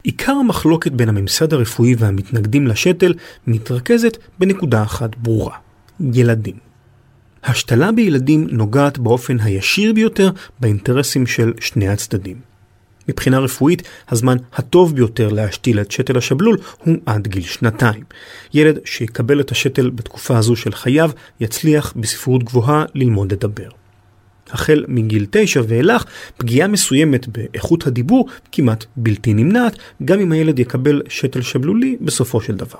עיקר המחלוקת בין הממסד הרפואי והמתנגדים לשתל מתרכזת בנקודה אחת ברורה: ילדים. השתלה בילדים נוגעת באופן הישיר ביותר באינטרסים של שני הצדדים. מבחינה רפואית, הזמן הטוב ביותר להשתיל את שתל השבלול הוא עד גיל שנתיים. ילד שיקבל את השתל בתקופה הזו של חייו יצליח בספרות גבוהה ללמוד לדבר. החל מגיל תשע ואילך, פגיעה מסוימת באיכות הדיבור כמעט בלתי נמנעת, גם אם הילד יקבל שתל שבלולי בסופו של דבר.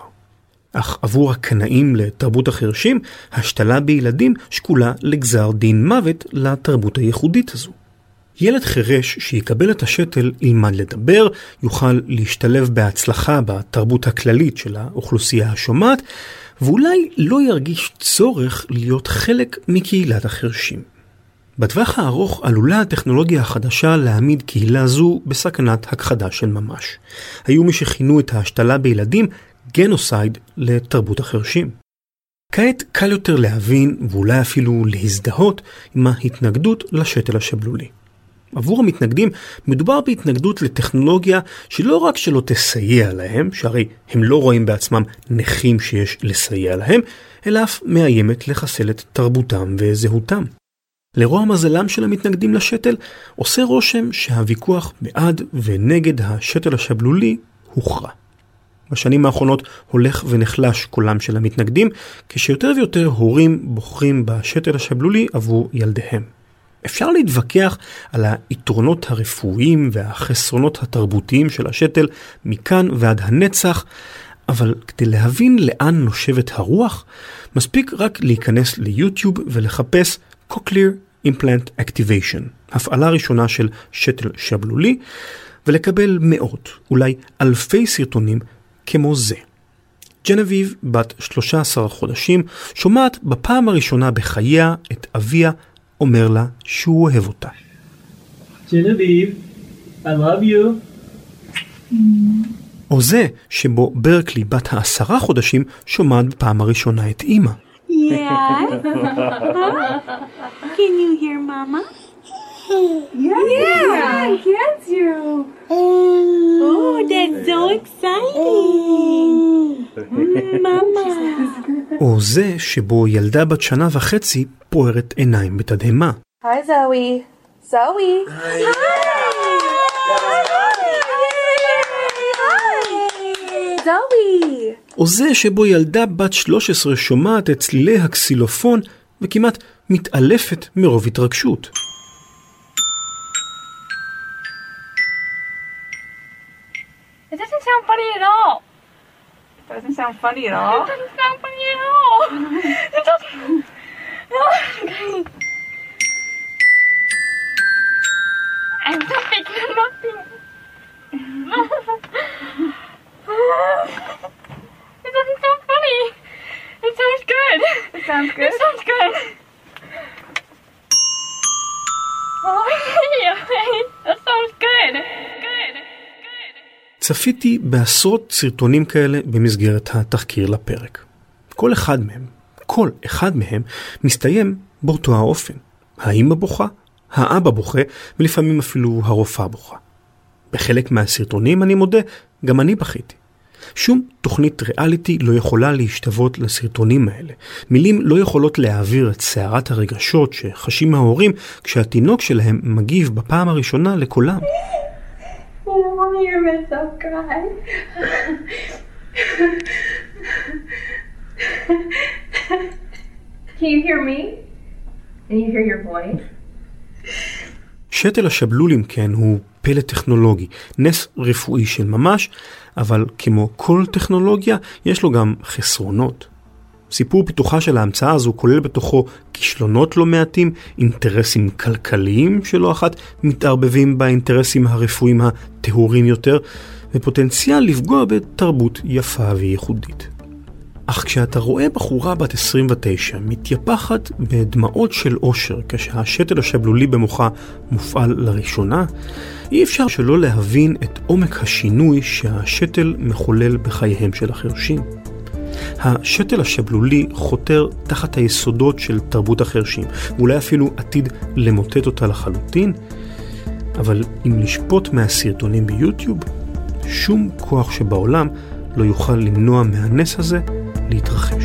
אך עבור הקנאים לתרבות החרשים, השתלה בילדים שקולה לגזר דין מוות לתרבות הייחודית הזו. ילד חירש שיקבל את השתל ילמד לדבר, יוכל להשתלב בהצלחה בתרבות הכללית של האוכלוסייה השומעת, ואולי לא ירגיש צורך להיות חלק מקהילת החרשים. בטווח הארוך עלולה הטכנולוגיה החדשה להעמיד קהילה זו בסכנת הכחדה של ממש. היו מי שכינו את ההשתלה בילדים גנוסייד לתרבות החרשים. כעת קל יותר להבין ואולי אפילו להזדהות עם ההתנגדות לשתל השבלולי. עבור המתנגדים מדובר בהתנגדות לטכנולוגיה שלא רק שלא תסייע להם, שהרי הם לא רואים בעצמם נכים שיש לסייע להם, אלא אף מאיימת לחסל את תרבותם וזהותם. לרוע מזלם של המתנגדים לשתל עושה רושם שהוויכוח בעד ונגד השתל השבלולי הוכרע. בשנים האחרונות הולך ונחלש קולם של המתנגדים, כשיותר ויותר הורים בוחרים בשתל השבלולי עבור ילדיהם. אפשר להתווכח על היתרונות הרפואיים והחסרונות התרבותיים של השתל מכאן ועד הנצח, אבל כדי להבין לאן נושבת הרוח, מספיק רק להיכנס ליוטיוב ולחפש Cochlear Implant Activation, הפעלה ראשונה של שתל שבלולי, ולקבל מאות, אולי אלפי סרטונים כמו זה. ג'נביב, בת שלושה עשר חודשים, שומעת בפעם הראשונה בחייה את אביה אומר לה שהוא אוהב אותה. ג'נביב, I love you. או זה שבו ברקלי, בת העשרה חודשים, שומעת בפעם הראשונה את אמא. Yeah. Can you hear mama? Yeah, yeah, I get you. Oh, that's so exciting. mama. או זה שבו ילדה בת שנה וחצי פוערת עיניים בתדהמה. Hi Zoe. Zoe. Hi. Hi. Zoe. או זה שבו ילדה בת שלוש עשרה שומעת את צלילי הקסילופון וכמעט מתעלפת מרוב התרגשות. It doesn't sound funny at all. It doesn't sound funny at all. It doesn't sound funny at all. It doesn't... No, I'm just thinking nothing. It doesn't sound funny. It sounds good. It sounds good. It sounds good. Oh, hey, that sounds good. Good. Good. צפיתי בעשרות סרטונים כאלה במסגרת התחקיר לפרק. כל אחד מהם, כל אחד מהם, מסתיים באותו האופן. האמא בוכה, האבא בוכה, ולפעמים אפילו הרופאה בוכה. בחלק מהסרטונים, אני מודה, גם אני בכיתי. שום תוכנית ריאליטי לא יכולה להשתוות לסרטונים האלה. מילים לא יכולות להעביר את סערת הרגשות שחשים ההורים כשהתינוק שלהם מגיב בפעם הראשונה לקולם. שתל השבלולים, כן, הוא פלא טכנולוגי, נס רפואי של ממש, אבל כמו כל טכנולוגיה, יש לו גם חסרונות. סיפור פיתוחה של ההמצאה הזו כולל בתוכו כישלונות לא מעטים, אינטרסים כלכליים שלא אחת מתערבבים באינטרסים הרפואיים הטהורים יותר, ופוטנציאל לפגוע בתרבות יפה וייחודית. אך כשאתה רואה בחורה בת עשרים ותשע מתייפחת בדמעות של אושר כשהשתל השבלולי במוחה מופעל לראשונה, אי אפשר שלא להבין את עומק השינוי שהשתל מחולל בחייהם של החרשים. השתל השבלולי חותר תחת היסודות של תרבות החרשים, ואולי אפילו עתיד למוטט אותה לחלוטין, אבל אם לשפוט מהסרטונים ביוטיוב, שום כוח שבעולם לא יוכל למנוע מהנס הזה להתרחש.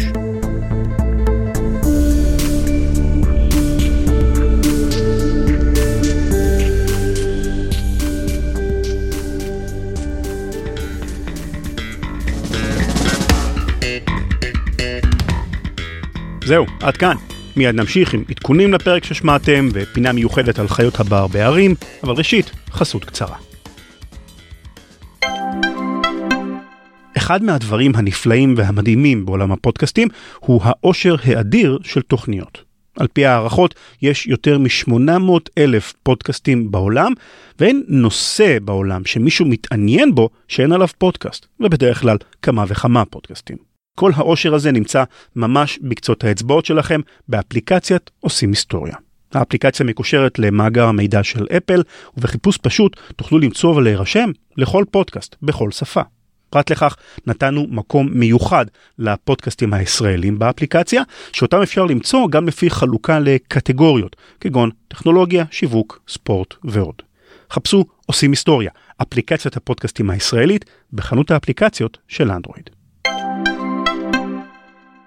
זהו, עד כאן. מיד נמשיך עם עדכונים לפרק ששמעתם ופינה מיוחדת על חיות הבר בערים, אבל ראשית, חסות קצרה. אחד מהדברים הנפלאים והמדהימים בעולם הפודקאסטים הוא העושר האדיר של תוכניות. על פי הערכות, יש יותר מ-שמונה מאות אלף פודקאסטים בעולם, ואין נושא בעולם שמישהו מתעניין בו שאין עליו פודקאסט, ובדרך כלל כמה וכמה פודקאסטים. כל העושר הזה נמצא ממש בקצות האצבעות שלכם באפליקציית עושים היסטוריה. האפליקציה מקושרת למאגר המידע של אפל, ובחיפוש פשוט תוכלו למצוא ולהירשם לכל פודקאסט, בכל שפה. פרט לכך, נתנו מקום מיוחד לפודקאסטים הישראלים באפליקציה, שאותם אפשר למצוא גם לפי חלוקה לקטגוריות, כגון טכנולוגיה, שיווק, ספורט ועוד. חפשו עושים היסטוריה, אפליקציית הפודקאסטים הישראלית, בחנות האפליקציות של אנדרואיד.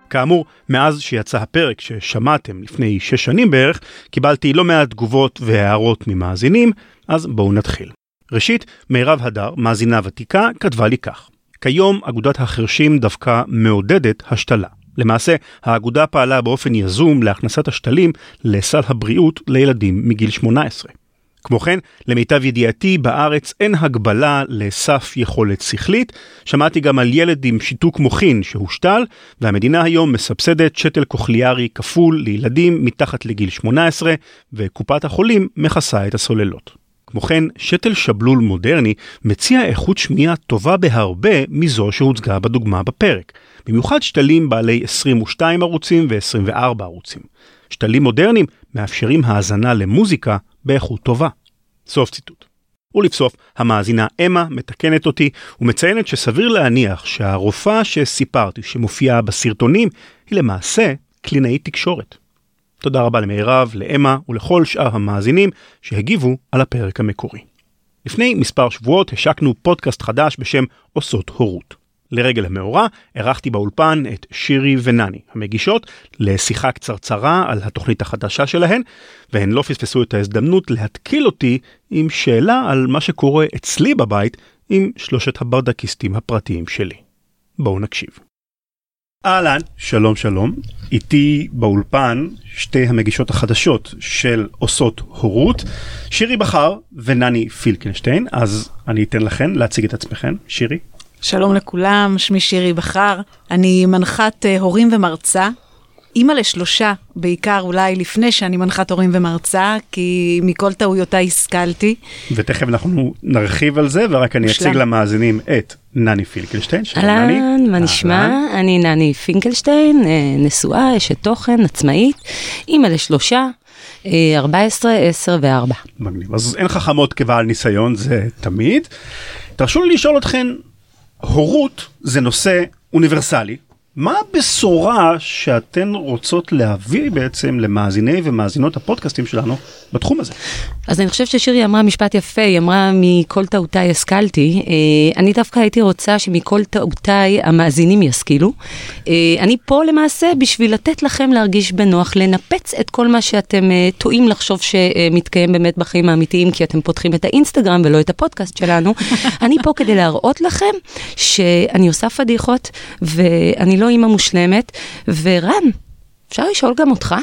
כאמור, מאז שיצא הפרק ששמעתם לפני שש שנים בערך, קיבלתי לא מעט תגובות והערות ממאזינים, אז בואו נתחיל. ראשית, מירב הדר, מאזינה ותיקה, כתבה לי כך: כיום אגודת החרשים דווקא מעודדת השתלה. למעשה, האגודה פעלה באופן יזום להכנסת השתלים לסל הבריאות לילדים מגיל שמונה עשרה. כמו כן, למיטב ידיעתי, בארץ אין הגבלה לסף יכולת שכלית. שמעתי גם על ילד עם שיתוק מוחין שהושתל, והמדינה היום מסבסדת שתל קוכליארי כפול לילדים מתחת לגיל שמונה עשרה, וקופת החולים מכסה את הסוללות. כמו כן, שתל שבלול מודרני מציע איכות שמיעה טובה בהרבה מזו שהוצגה בדוגמה בפרק, במיוחד שתלים בעלי עשרים ושניים ערוצים ו-עשרים וארבעה ערוצים. שתלים מודרניים מאפשרים האזנה למוזיקה באיכות טובה. סוף ציטוט. ולבסוף, המאזינה אמה מתקנת אותי ומציינת שסביר להניח שהרופאה שסיפרתי שמופיעה בסרטונים היא למעשה קלינאית תקשורת. תודה רבה למירב, לאמה ולכל שאר המאזינים שהגיבו על הפרק המקורי. לפני מספר שבועות השקנו פודקאסט חדש בשם עושות הורות. לרגל המאורע, ערכתי באולפן את שירי ונני, המגישות, לשיחה קצרצרה על התוכנית החדשה שלהן, והן לא פספסו את ההזדמנות להתקיל אותי עם שאלה על מה שקורה אצלי בבית עם שלושת הברדקיסטים הפרטיים שלי. בואו נקשיב. אהלן, שלום שלום, איתי באולפן שתי המגישות החדשות של עושות הורות, שירי בחר ונני פילקנשטיין, אז אני אתן לכן להציג את עצמכן, שירי. שלום לכולם, שמי שירי בחר, אני מנחת הורים ומרצה, אמא לשלושה, בעיקר אולי לפני שאני מנחת הורים ומרצה, כי מכל טעויותה השכלתי. ותכף אנחנו נרחיב על זה, ורק אני אציג למאזינים את נני פינקלשטיין. אהלן, מה נשמע? אני נני פינקלשטיין, נשואה, אשת תוכן, עצמאית, אמא לשלושה, ארבע עשרה, עשר וארבע. מגניב, אז אין חכמות כבעל ניסיון, זה תמיד. תרשו לי לשאול אתכן, הורות זה נושא אוניברסלי, מה הבשורה שאתן רוצות להביא בעצם למאזיני ומאזינות הפודקאסטים שלנו בתחום הזה? אז אני חושבת ששירי אמרה משפט יפה, היא אמרה מכל טעותיי השכלתי, אני דווקא הייתי רוצה שמכל טעותיי המאזינים ישכילו, אני פה למעשה בשביל לתת לכם להרגיש בנוח, לנפץ את כל מה שאתם טועים לחשוב שמתקיים באמת בחיים האמיתיים, כי אתם פותחים את האינסטגרם ולא את הפודקאסט שלנו, אני פה כדי להראות לכם שאני עושה פדיחות ואני לא אימא מושלמת, ורן, אפשר לשאול גם אותך?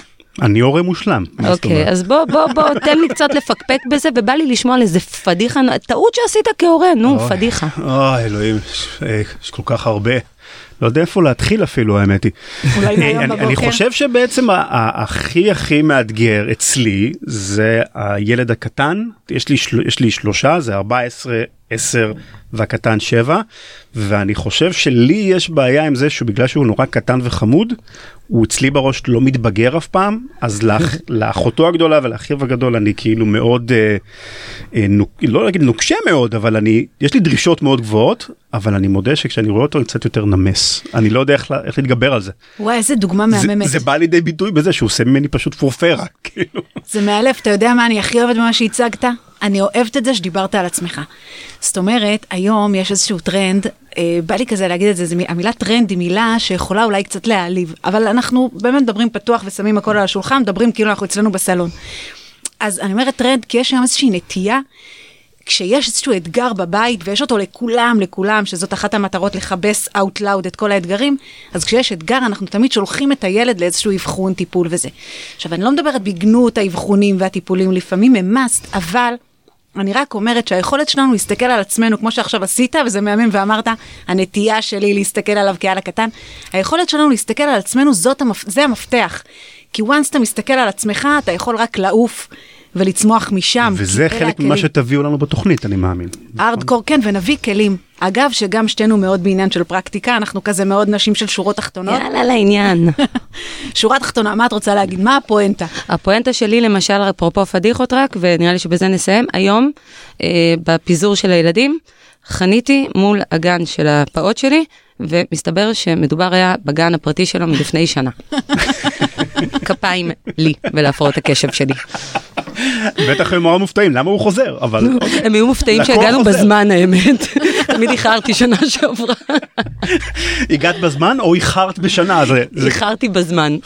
אני הורה מושלם. אוקיי, אז בוא, בוא, בוא, תן לי קצת לפקפק בזה, ובא לי לשמוע על איזה פדיחה, טעות שעשית כהורה, נו, פדיחה. אוי, אלוהים, יש כל כך הרבה. לא יודע איפה להתחיל אפילו, האמת היא. אני חושב שבעצם הכי הכי מאתגר אצלי, זה הילד הקטן, יש לי שלושה, זה ארבע עשרה, עשר והקטן שבע, ואני חושב שלי יש בעיה עם זה שבגלל שהוא נורא קטן וחמוד, הוא אצלי בראש לא מתבגר אף פעם, אז לאח, לאחותו הגדולה ולאחיו הגדול אני כאילו מאוד, אה, אה, נוק, לא נגיד נוקשה מאוד, אבל אני, יש לי דרישות מאוד גבוהות, אבל אני מודה שכשאני רואה אותו אני קצת יותר נמס. אני לא יודע איך, איך להתגבר על זה. וואי, איזה דוגמה מהממת. זה, זה בא לידי ביטוי בזה שהוא עושה ממני פשוט פורפרה, כאילו. זה מאלף, אתה יודע מה אני הכי אוהבת במה שהצגת? אני אוהבת את זה שדיברת על עצמך. זאת אומרת, היום יש איזשהו טרנד, אה, בא לי כזה להגיד את זה, זה, המילה טרנד היא מילה שיכולה אולי קצת להעליב, אבל אנחנו באמת מדברים פתוח ושמים הכל על השולחן, מדברים כאילו אנחנו אצלנו בסלון. אז אני אומרת טרנד, כי יש שם איזושהי נטייה, כשיש איזשהו אתגר בבית, ויש אותו לכולם, לכולם, שזאת אחת המטרות לחבס out loud את כל האתגרים, אז כשיש אתגר, אנחנו תמיד שולחים את הילד לאיזשהו אבחון, טיפול וזה. עכשיו, אני לא מדברת בגנות האבחונים והטיפולים, לפעמים הם must, אבל אני רק אומרת שהיכולת שלנו להסתכל על עצמנו, כמו שעכשיו עשית, וזה מהמם ואמרת, הנטייה שלי להסתכל עליו כעל הקטן, היכולת שלנו להסתכל על עצמנו, זאת המפ... זה המפתח. כי once אתה מסתכל על עצמך, אתה יכול רק לעוף ולצמוח משם. וזה חלק ממה שתביאו לנו בתוכנית, אני מאמין. ארדקור, כן, ונביא כלים. אגב, שגם שתינו מאוד בעניין של פרקטיקה, אנחנו כזה מאוד נשים של שורות תחתונות. יאללה, לעניין. שורה תחתונה, מה את רוצה להגיד? מה הפואנטה? הפואנטה שלי, למשל, אפרופו פדיחות רק, ונראה לי שבזה נסיים, היום, בפיזור של הילדים, חניתי מול הגן של הפעות שלי, ומסתבר שמדובר היה בגן הפרטי שלו מלפני שנה. כפיים לי, ולהפרות הקשב שלי. בטח הם מאוד מופתעים, למה הוא חוזר? הם היו מופתעים שהגענו בזמן, האמת. תמיד איחרתי שנה שעברה. הגעת בזמן או איחרת בשנה? איחרתי בזמן.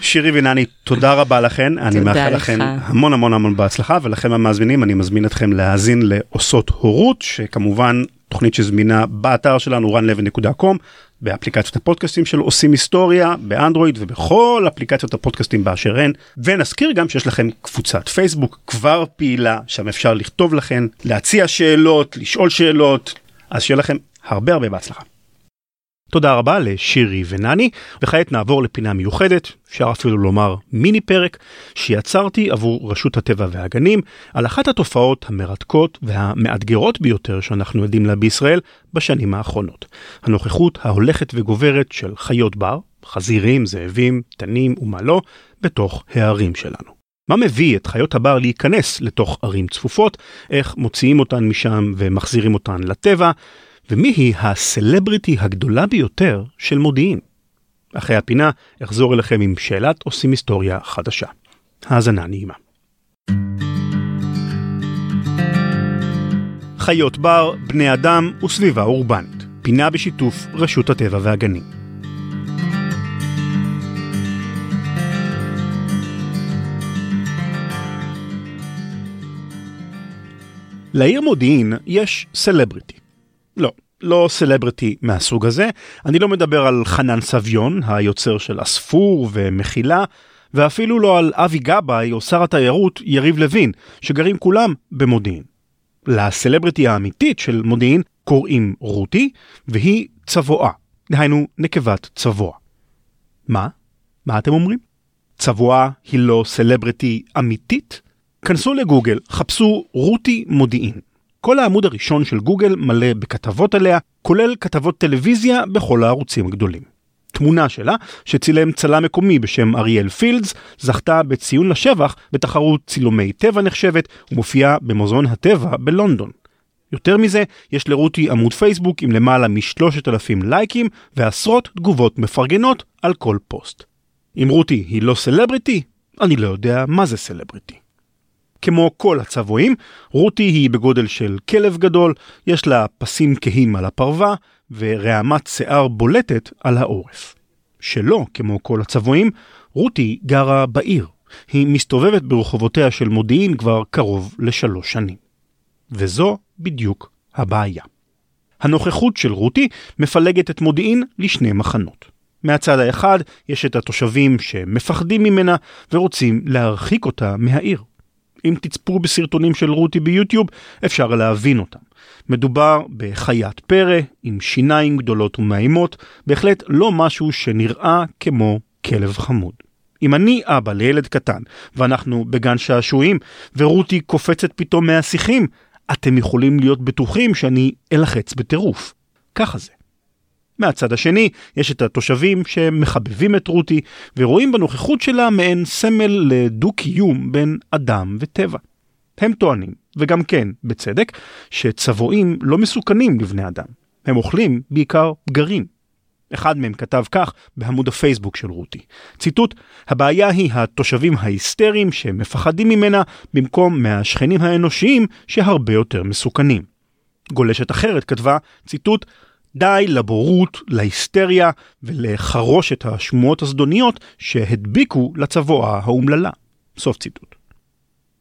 שירי וינני, תודה רבה לכן. אני מאחל לכן המון המון המון בהצלחה, ולכם המאזינים, אני מזמין אתכם להאזין לעושות הורות, שכמובן תוכנית שזמינה באתר שלנו, רן לוי נקודה קום, באפליקציות הפודקאסטים של עושים היסטוריה, באנדרואיד ובכל אפליקציות הפודקאסטים באשר הן. ונזכיר גם שיש לכם קבוצת פייסבוק כבר פעילה, שם אפשר לכתוב לכן, להציע שאלות, לשאול שאלות, אז שיהיה לכם הרבה הרבה בהצלחה. תודה רבה לשירי ונני, וכעת נעבור לפינה מיוחדת, אפשר אפילו לומר מיני פרק, שיצרתי עבור רשות הטבע והגנים, על אחת התופעות המרתקות והמאתגרות ביותר שאנחנו עדים לה בישראל בשנים האחרונות. הנוכחות ההולכת וגוברת של חיות בר, חזירים, זאבים, תנים ומה לא, בתוך הערים שלנו. מה מביא את חיות הבר להיכנס לתוך ערים צפופות, איך מוציאים אותן משם ומחזירים אותן לטבע, ומי היא הסלבריטי הגדולה ביותר של מודיעין? אחרי הפינה אחזור אליכם עם שאלת עושים היסטוריה חדשה. האזנה נעימה. חיות בר, בני אדם וסביבה אורבנית. פינה בשיתוף רשות הטבע והגנים. לעיר מודיעין יש סלבריטי. לא, לא סלבריטי מהסוג הזה. אני לא מדבר על חנן סביון, היוצר של אספור ומחילה, ואפילו לא על אבי גבאי או שר התיירות יריב לוין, שגרים כולם במודיעין. לסלבריטי האמיתית של מודיעין קוראים רותי, והיא צבועה. דהיינו נקבת צבוע. מה? מה אתם אומרים? צבועה היא לא סלבריטי אמיתית? כנסו לגוגל, חפשו רותי מודיעין. כל העמוד הראשון של גוגל מלא בכתבות עליה, כולל כתבות טלוויזיה בכל הערוצים הגדולים. תמונה שלה, שצילם צלם מקומי בשם אריאל פילדס, זכתה בציון לשבח בתחרות צילומי טבע נחשבת, ומופיעה במוזיאון הטבע בלונדון. יותר מזה, יש לרותי עמוד פייסבוק עם למעלה משלושת אלפים לייקים, ועשרות תגובות מפרגנות על כל פוסט. אם רותי היא לא סלבריטי, אני לא יודע מה זה סלבריטי. כמו כל הצבועים, רותי היא בגודל של כלב גדול, יש לה פסים כהים על הפרווה ורעמת שיער בולטת על העורף. שלא כמו כל הצבועים, רותי גרה בעיר. היא מסתובבת ברחובותיה של מודיעין כבר קרוב לשלוש שנים. וזו בדיוק הבעיה. הנוכחות של רותי מפלגת את מודיעין לשני מחנות. מהצד האחד יש את התושבים שמפחדים ממנה ורוצים להרחיק אותה מהעיר. אם תצפו בסרטונים של רותי ביוטיוב, אפשר להבין אותם. מדובר בחיית פרא, עם שיניים גדולות ומאימות, בהחלט לא משהו שנראה כמו כלב חמוד. אם אני אבא לילד קטן, ואנחנו בגן שעשועים, ורותי קופצת פתאום מהשיחים, אתם יכולים להיות בטוחים שאני אלחץ בטירוף. ככה זה. מהצד השני, יש את התושבים שמחבבים את רותי, ורואים בנוכחות שלה מעין סמל לדו-קיום בין אדם וטבע. הם טוענים, וגם כן, בצדק, שצבועים לא מסוכנים לבני אדם. הם אוכלים בעיקר גרים. אחד מהם כתב כך בעמוד הפייסבוק של רותי. ציטוט, הבעיה היא התושבים ההיסטריים שמפחדים ממנה, במקום מהשכנים האנושיים שהרבה יותר מסוכנים. גולשת אחרת כתבה, ציטוט, די לבורות, להיסטריה ולחרוש את השמועות הזדוניות שהדביקו לצבועה האומללה. סוף ציטוט.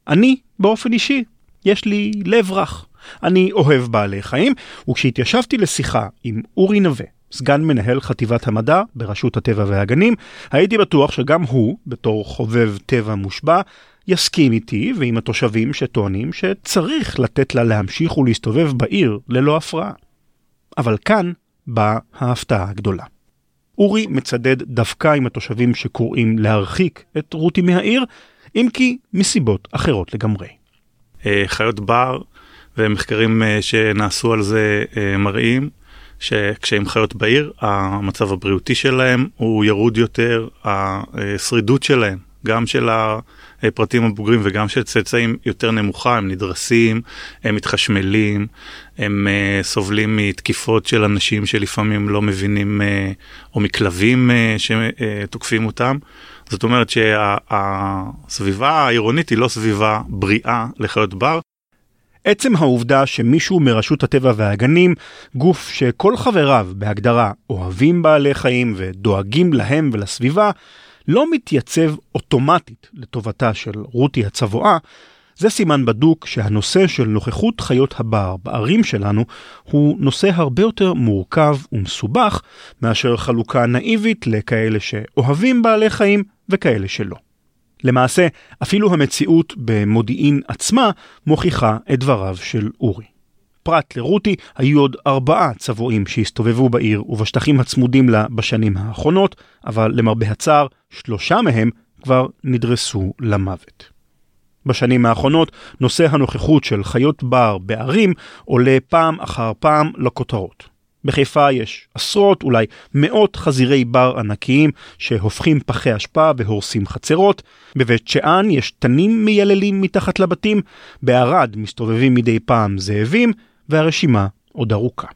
אני, באופן אישי, יש לי לב רך. אני אוהב בעלי חיים, וכשהתיישבתי לשיחה עם אורי נווה, סגן מנהל חטיבת המדע ברשות הטבע והגנים, הייתי בטוח שגם הוא, בתור חובב טבע מושבע, יסכים איתי ועם התושבים שטוענים שצריך לתת לה להמשיך ולהסתובב בעיר ללא הפרעה. אבל כאן באה ההפתעה הגדולה. אורי מצדד דווקא עם התושבים שקוראים להרחיק את רותי מהעיר, אם כי מסיבות אחרות לגמרי. חיות בר ומחקרים שנעשו על זה מראים שכשהם חיות בעיר, המצב הבריאותי שלהם הוא ירוד יותר, השרידות שלהם, גם של הפרטים הבוגרים וגם של צאצאים יותר נמוכה, הם נדרסים, הם מתחשמלים, הם סובלים מתקיפות של אנשים שלפעמים לא מבינים, או מכלבים שתוקפים אותם. זאת אומרת שהסביבה העירונית היא לא סביבה בריאה לחיות בר. עצם העובדה שמישהו מרשות הטבע והגנים, גוף שכל חבריו בהגדרה אוהבים בעלי חיים ודואגים להם ולסביבה, לא מתייצב אוטומטית לטובתה של רותי הצבועה, זה סימן בדוק שהנושא של נוכחות חיות הבר בערים שלנו הוא נושא הרבה יותר מורכב ומסובך מאשר חלוקה נאיבית לכאלה שאוהבים בעלי חיים וכאלה שלא. למעשה, אפילו המציאות במודיעין עצמה מוכיחה את דבריו של אורי. פרט לרותי, היו עוד ארבעה צבועים שהסתובבו בעיר ובשטחים הצמודים לה בשנים האחרונות, אבל למרבה הצער, שלושה מהם כבר נדרסו למוות. בשנים האחרונות, נושא הנוכחות של חיות בר בערים עולה פעם אחר פעם לכותרות. בחיפה יש עשרות, אולי מאות חזירי בר ענקיים שהופכים פחי אשפה והורסים חצרות, בבית שאן יש תנים מייללים מתחת לבתים, בערד מסתובבים מדי פעם זאבים, והרשימה עוד ארוכה.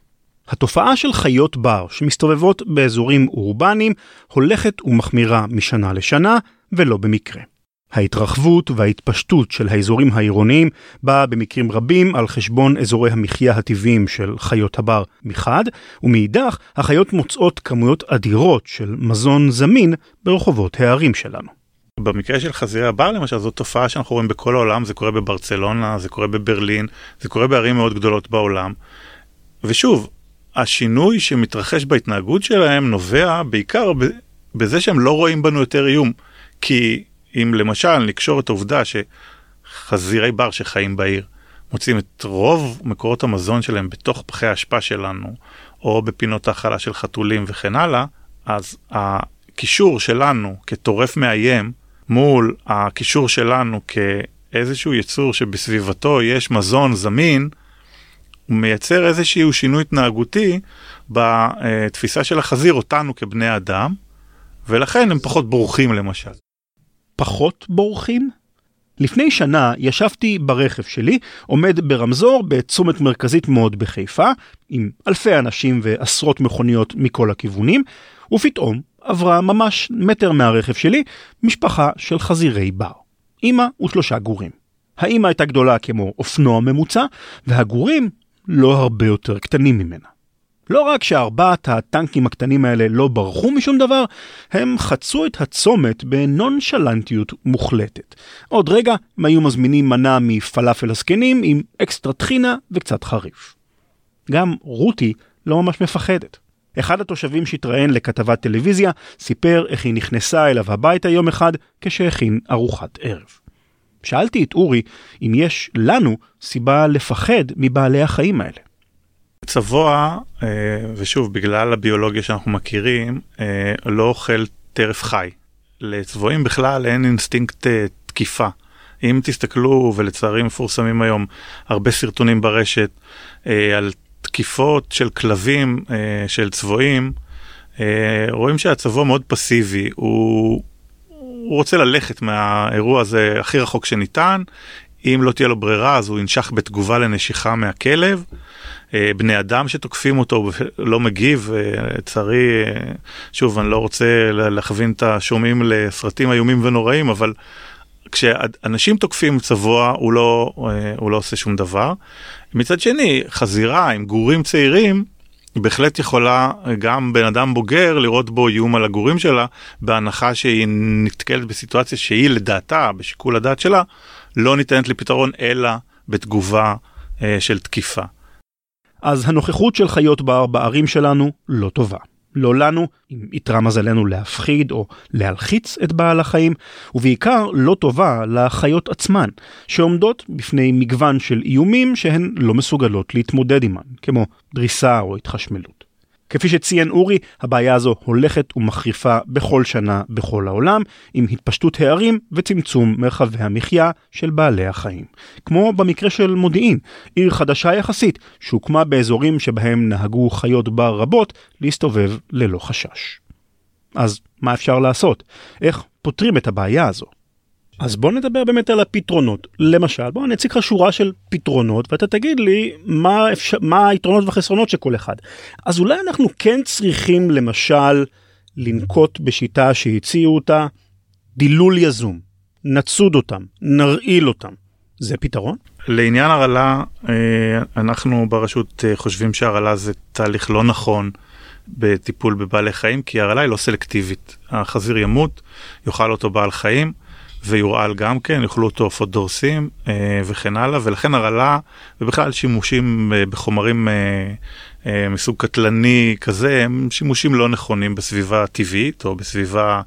התופעה של חיות בר שמסתובבות באזורים אורבניים הולכת ומחמירה משנה לשנה ולא במקרה. ההתרחבות וההתפשטות של האזורים העירוניים באה במקרים רבים על חשבון אזורי המחיה הטבעיים של חיות הבר מחד, ומאידך החיות מוצאות כמויות אדירות של מזון זמין ברחובות הערים שלנו. במקרה של חזירי הבר למשל, זאת תופעה שאנחנו רואים בכל העולם, זה קורה בברצלונה, זה קורה בברלין, זה קורה בערים מאוד גדולות בעולם. ושוב, השינוי שמתרחש בהתנהגות שלהם נובע בעיקר בזה שהם לא רואים בנו יותר איום, כי אם למשל נקשור את העובדה שחזירי בר שחיים בעיר מוצאים את רוב מקורות המזון שלהם בתוך פחי ההשפעה שלנו, או בפינות האכלה של חתולים וכן הלאה, אז הקישור שלנו כטורף מאיים מול הקישור שלנו כאיזשהו יצור שבסביבתו יש מזון זמין, הוא מייצר איזשהו שינוי התנהגותי בתפיסה של החזיר אותנו כבני אדם, ולכן הם פחות בורחים למשל. פחות בורחים? לפני שנה ישבתי ברכב שלי, עומד ברמזור בצומת מרכזית מאוד בחיפה, עם אלפי אנשים ועשרות מכוניות מכל הכיוונים, ופתאום עברה ממש מטר מהרכב שלי משפחה של חזירי בר. אמא ושלושה גורים. האמא הייתה גדולה כמו אופנוע ממוצע, והגורים לא הרבה יותר קטנים ממנה. לא רק שארבעת הטנקים הקטנים האלה לא ברחו משום דבר, הם חצו את הצומת בנונשלנטיות מוחלטת. עוד רגע הם היו מזמינים מנה מפלאפל הסקנים עם אקסטרה טחינה וקצת חריף. גם רותי לא ממש מפחדת. אחד התושבים שהתראיין לכתבת טלוויזיה סיפר איך היא נכנסה אליו הביתה יום אחד כשהכין ארוחת ערב. שאלתי את אורי אם יש לנו סיבה לפחד מבעלי החיים האלה. צבוע, ושוב, בגלל הביולוגיה שאנחנו מכירים, לא אוכל טרף חי. לצבועים בכלל אין אינסטינקט תקיפה. אם תסתכלו, ולצערי מפורסמים היום, הרבה סרטונים ברשת על תקיפות של כלבים, של צבועים, רואים שהצבוע מאוד פסיבי. הוא, הוא רוצה ללכת מהאירוע הזה הכי רחוק שניתן. אם לא תהיה לו ברירה, אז הוא ינשך בתגובה לנשיכה מהכלב. בני אדם שתוקפים אותו לא מגיב, צערי, שוב, אני לא רוצה להכווין את השומעים לסרטים איומים ונוראים, אבל כשאנשים תוקפים צבוע, הוא לא, הוא לא עושה שום דבר. מצד שני, חזירה עם גורים צעירים, בהחלט יכולה גם בן אדם בוגר לראות בו איום על הגורים שלה, בהנחה שהיא נתקלת בסיטואציה שהיא לדעתה, בשיקול הדעת שלה, לא ניתנת לפתרון אלא בתגובה של תקיפה. אז הנוכחות של חיות בר בערים שלנו לא טובה. לא לנו, אם יתרע מזלנו להפחיד או להלחיץ את בעל החיים, ובעיקר לא טובה לחיות עצמן, שעומדות בפני מגוון של איומים שהן לא מסוגלות להתמודד עימן, כמו דריסה או התחשמלות. כפי שציין אורי, הבעיה הזו הולכת ומחריפה בכל שנה בכל העולם, עם התפשטות הערים וצמצום מרחבי המחיה של בעלי החיים. כמו במקרה של מודיעין, עיר חדשה יחסית, שהוקמה באזורים שבהם נהגו חיות בר רבות להסתובב ללא חשש. אז מה אפשר לעשות? איך פותרים את הבעיה הזו? אז בוא נדבר באמת על הפתרונות. למשל, בוא נציג לך שורה של פתרונות, ואתה תגיד לי מה, אפשר, מה היתרונות והחסרונות של כל אחד. אז אולי אנחנו כן צריכים למשל לנקוט בשיטה שהציעו אותה, דילול יזום, נצוד אותם, נרעיל אותם. זה פתרון? לעניין הרעלה, אנחנו ברשות חושבים שהרעלה זה תהליך לא נכון, בטיפול בבעלי חיים, כי הרעלה היא לא סלקטיבית. החזיר ימות, יאכל אותו בעל חיים, ויורעל גם כן, יאכלו אותו עופות דורסים וכן הלאה, ולכן הרעלה, ובכלל שימושים בחומרים מסוג קטלני כזה, הם שימושים לא נכונים בסביבה טבעית, או בסביבה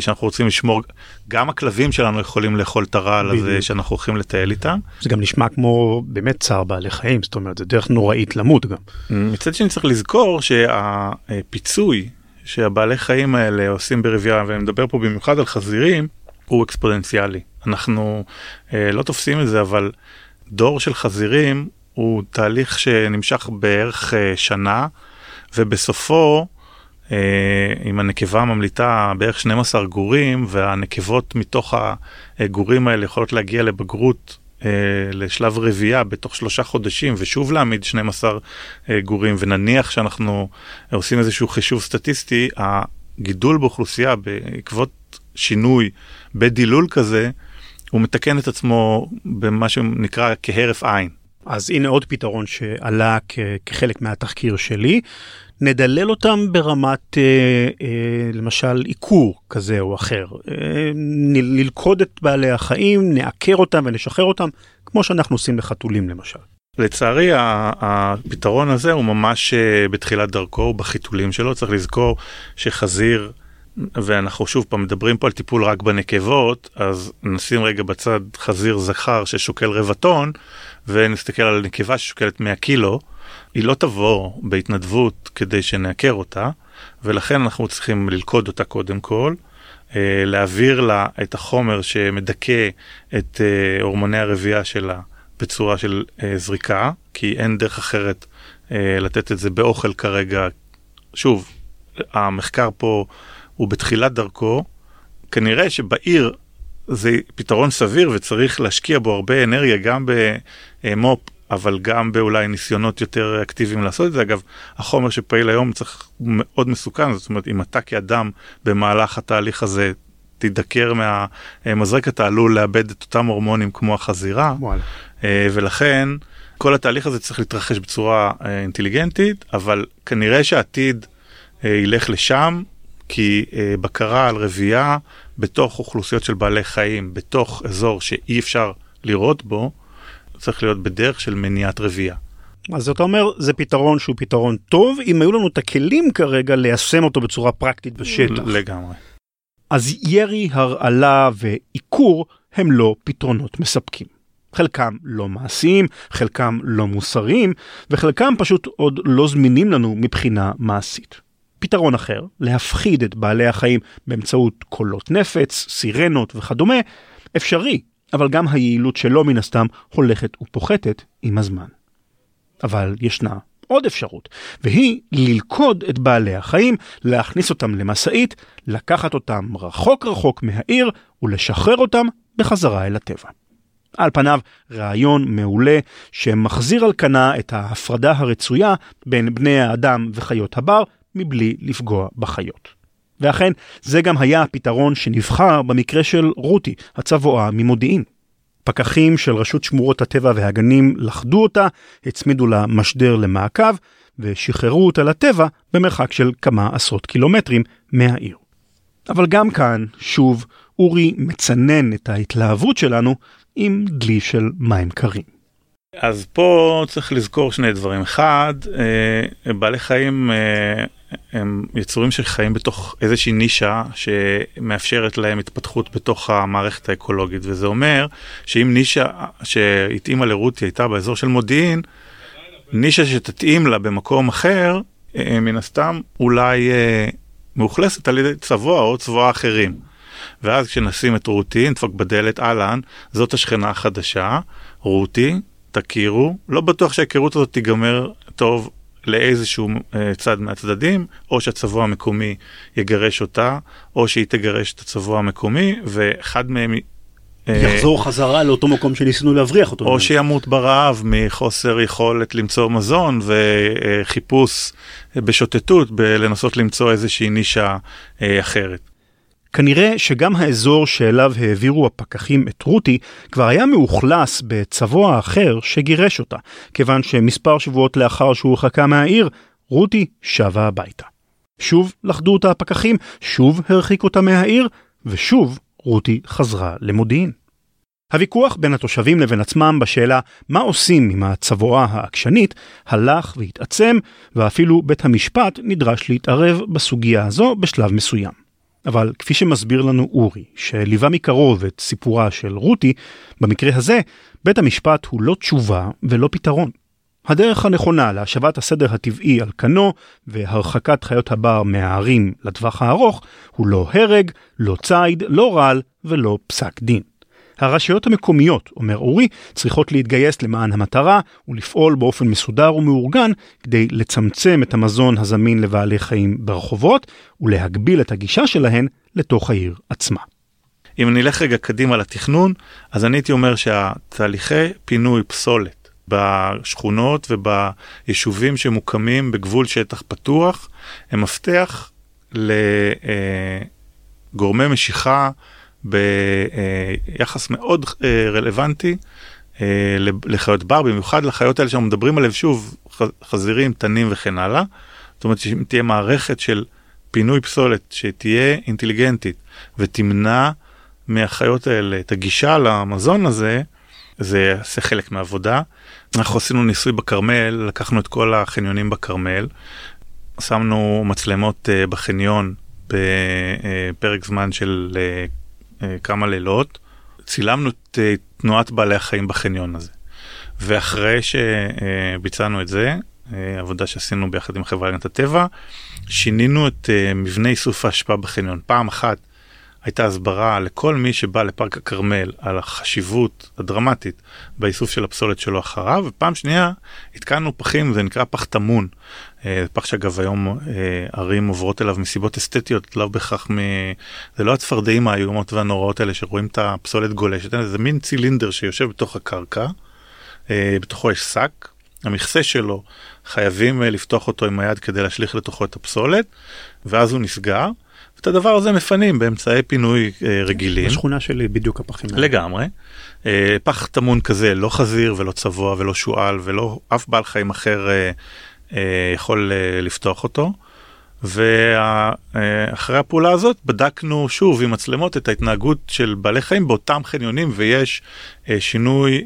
שאנחנו רוצים לשמור, גם הכלבים שלנו יכולים לאכול את הרעל הזה שאנחנו הולכים לטייל איתם. זה גם נשמע כמו באמת צער בעלי חיים, זאת אומרת, זה דרך נוראית למות גם. מצד שני צריך לזכור שהפיצוי שהבעלי חיים האלה עושים ברבייה, ואני מדבר פה במיוחד על חזירים, הוא אקספוננציאלי. אנחנו אה, לא תופסים את זה, אבל דור של חזירים הוא תהליך שנמשך בערך אה, שנה, ובסופו, אה, עם הנקבה ממליטה בערך שנים עשר גורים, והנקבות מתוך הגורים האלה יכולות להגיע לבגרות אה, לשלב רבייה בתוך שלושה חודשים, ושוב להעמיד שנים עשר אה, גורים, ונניח שאנחנו עושים איזשהו חישוב סטטיסטי, הגידול באוכלוסייה בעקבות שינוי בדילול כזה, הוא מתקן את עצמו במה שנקרא כהרף עין. אז הנה עוד פתרון שעלה כ- כחלק מהתחקיר שלי, נדלל אותם ברמת, אה, אה, למשל, עיקור כזה או אחר. אה, נ- ללכוד את בעלי החיים, נעקר אותם ונשחרר אותם, כמו שאנחנו עושים לחתולים למשל. לצערי, הפתרון הזה הוא ממש בתחילת דרכו, בחיתולים שלו. צריך לזכור שחזיר, ואנחנו שוב פעם מדברים פה על טיפול רק בנקבות, אז נשים רגע בצד חזיר זכר ששוקל רבע טון, ונסתכל על נקבה ששוקלת מאה קילו, היא לא תבוא בהתנדבות כדי שנעקר אותה, ולכן אנחנו צריכים ללכוד אותה קודם כל, להעביר לה את החומר שמדכא את הורמוני הרבייה שלה בצורה של זריקה, כי אין דרך אחרת לתת את זה באוכל כרגע. שוב, המחקר פה הוא בתחילת דרכו, כנראה שבעיר זה פתרון סביר וצריך להשקיע בו הרבה אנרגיה, גם במו"פ, אבל גם באולי ניסיונות יותר אקטיביים לעשות את זה. אגב, החומר שפעיל היום צריך, הוא מאוד מסוכן, זאת אומרת, אם אתה כאדם במהלך התהליך הזה תדקר מהמזרק, אתה עלול לאבד את אותם הורמונים כמו החזירה, וואלה. ולכן כל התהליך הזה צריך להתרחש בצורה אינטליגנטית, אבל כנראה שהעתיד ילך לשם, כי בקרה על רבייה בתוך אוכלוסיות של בעלי חיים, בתוך אזור שאי אפשר לראות בו, צריך להיות בדרך של מניעת רבייה. אז אתה אומר, זה פתרון שהוא פתרון טוב, אם היו לנו את הכלים כרגע ליישם אותו בצורה פרקטית בשטח. לגמרי. אז ירי, הרעלה ועיקור הם לא פתרונות מספקים. חלקם לא מעשיים, חלקם לא מוסריים, וחלקם פשוט עוד לא זמינים לנו מבחינה מעשית. פתרון אחר, להפחיד את בעלי החיים באמצעות קולות נפץ, סירנות וכדומה, אפשרי, אבל גם היעילות שלו מן הסתם הולכת ופוחתת עם הזמן. אבל ישנה עוד אפשרות, והיא ללכוד את בעלי החיים, להכניס אותם למסעית, לקחת אותם רחוק רחוק מהעיר ולשחרר אותם בחזרה אל הטבע. על פניו, רעיון מעולה שמחזיר על כנה את ההפרדה הרצויה בין בני האדם וחיות הבר, מבלי לפגוע בחיות. ואכן, זה גם היה הפתרון שנבחר במקרה של רותי, הצבועה ממודיעין. פקחים של רשות שמורות הטבע והגנים לחדו אותה, הצמידו לה משדר למעקב, ושחררו אותה לטבע במרחק של כמה עשרות קילומטרים מהעיר. אבל גם כאן, שוב, אורי מצנן את ההתלהבות שלנו עם דלי של מים קרים. אז פה צריך לזכור שני דברים. אחד, בעלי חיים הם יצורים שחיים בתוך איזושהי נישה שמאפשרת להם התפתחות בתוך המערכת האקולוגית, וזה אומר שאם נישה שהתאימה לרותי הייתה באזור של מודיעין, נישה שתתאים לה במקום אחר מן הסתם אולי מאוכלסת על ידי צבוע או צבוע אחרים. ואז כשנשים את רותי, נדפק בדלת, אלן, זאת השכנה החדשה, רותי, תכירו, לא בטוח שההיכרות הזאת תיגמר טוב לאיזשהו צד מהצדדים, או שהצבוע המקומי יגרש אותה, או שהיא תגרש את הצבוע המקומי, ואחד מהם יחזור חזרה לאותו מקום שניסינו להבריח אותו. או שימות ברעב מחוסר יכולת למצוא מזון וחיפוש בשוטטות, לנסות למצוא איזושהי נישה אחרת. כנראה שגם האזור שאליו העבירו הפקחים את רותי כבר היה מאוכלס בצבוע אחר שגירש אותה, כיוון שמספר שבועות לאחר שהוא חכה מהעיר, רותי שבה הביתה. שוב לחדו אותה הפקחים, שוב הרחיקו אותה מהעיר, ושוב רותי חזרה למודיעין. הוויכוח בין התושבים לבין עצמם בשאלה מה עושים עם הצבועה העקשנית הלך והתעצם, ואפילו בית המשפט נדרש להתערב בסוגיה הזו בשלב מסוים. אבל כפי שמסביר לנו אורי, שליווה מקרוב את סיפורה של רותי, במקרה הזה בית המשפט הוא לא תשובה ולא פתרון. הדרך הנכונה להשבת הסדר הטבעי על קנו והרחקת חיות הבר מהערים לטווח הארוך הוא לא הרג, לא ציד, לא רעל ולא פסק דין. הרשויות המקומיות, אומר אורי, צריכות להתגייס למען המטרה ולפעול באופן מסודר ומאורגן כדי לצמצם את המזון הזמין לבעלי חיים ברחובות ולהגביל את הגישה שלהן לתוך העיר עצמה. אם נלך רגע קדימה לתכנון, אז אני הייתי אומר שהתהליכי פינוי פסולת בשכונות וביישובים שמוקמים בגבול שטח פתוח, הם מפתח לגורמי משיכה ביחס מאוד רלוונטי לחיות בר, במיוחד לחיות האלה שאנחנו מדברים עליהם, שוב, חזירים, תנים וכן הלאה. זאת אומרת, שתהיה מערכת של פינוי פסולת שתהיה אינטליגנטית ותמנע מהחיות האלה את הגישה למזון הזה, זה עשה חלק מהעבודה. אנחנו עשינו ניסוי בקרמל, לקחנו את כל החניונים בקרמל, שמנו מצלמות בחניון בפרק זמן של כמה לילות, צילמנו את תנועת בעלי החיים בחניון הזה. ואחרי שביצענו את זה, עבודה שעשינו ביחד עם חברה להגנת הטבע, שינינו את מבנה איסוף ההשפעה בחניון. פעם אחת, הייתה הסברה לכל מי שבא לפארק הכרמל על החשיבות הדרמטית באיסוף של הפסולת שלו אחריו, ופעם שנייה התקנו פחים, זה נקרא פח תמון, פח שאגב היום ערים עוברות אליו מסיבות אסתטיות, לא בכך, מ... זה לא הצפרדעים האיומות והנוראות האלה שרואים את הפסולת גולשת, זה מין צילינדר שיושב בתוך הקרקע, בתוכו יש שק, המכסה שלו חייבים לפתוח אותו עם היד כדי להשליך לתוכו את הפסולת, ואז הוא נסגר, את הדבר הזה מפנים באמצעי פינוי רגילים. בשכונה שלי בדיוק הפחים. לגמרי. פח תמון כזה, לא חזיר ולא צבוע ולא שואל ולא אף בעל חיים אחר יכול לפתוח אותו. ואחרי הפעולה הזאת בדקנו שוב עם מצלמות את ההתנהגות של בעלי חיים באותם חניונים, ויש שינוי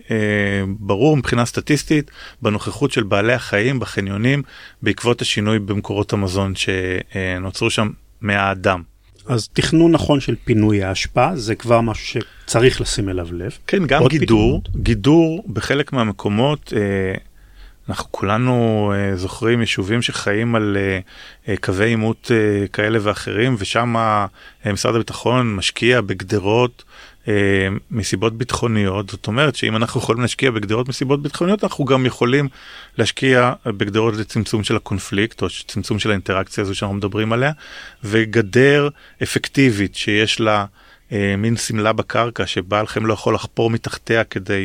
ברור מבחינה סטטיסטית בנוכחות של בעלי החיים בחניונים בעקבות השינוי במקורות המזון שנוצרו שם מהאדם. אז תכנון נכון של פינוי ההשפעה, זה כבר משהו שצריך לשים אליו לב. כן, גם גידור, גידור בחלק מהמקומות, אנחנו כולנו זוכרים יישובים שחיים על קווי עימות כאלה ואחרים, ושם משרד הביטחון משקיע בגדרות מסיבות ביטחוניות. זאת אומרת שאם אנחנו יכולים להשקיע בגדרות מסיבות ביטחוניות, אנחנו גם יכולים להשקיע בגדרות לצמצום של הקונפליקט, או צמצום של האינטראקציה הזו שאנחנו מדברים עליה, וגדר אפקטיבית שיש לה מין סמלה בקרקע, שבעל חיים לא יכול לחפור מתחתיה כדי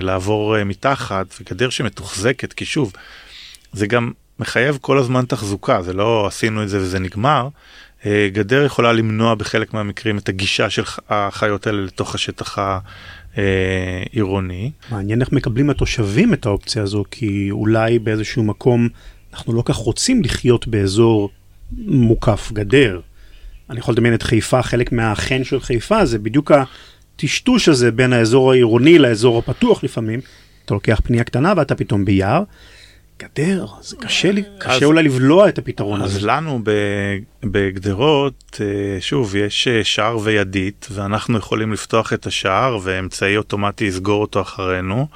לעבור מתחת, וגדר שמתוחזקת, כי שוב, זה גם מחייב כל הזמן תחזוקה, זה לא עשינו את זה וזה נגמר, גדר יכולה למנוע בחלק מהמקרים את הגישה של החיות האלה לתוך השטח העירוני. מעניין איך מקבלים התושבים את האופציה הזו, כי אולי באיזשהו מקום אנחנו לא כך רוצים לחיות באזור מוקף גדר. אני יכול לדמיין את חיפה, חלק מהחן של חיפה זה בדיוק הטשטוש הזה בין האזור העירוני לאזור הפתוח לפעמים. אתה לוקח פנייה קטנה ואתה פתאום ביער. גדר, זה קשה לי, קשה אולי לבלוע את הפתרון הזה. אז לנו בגדרות, שוב, יש שער וידית, ואנחנו יכולים לפתוח את השער, ואמצעי אוטומטי יסגור אותו אחרינו,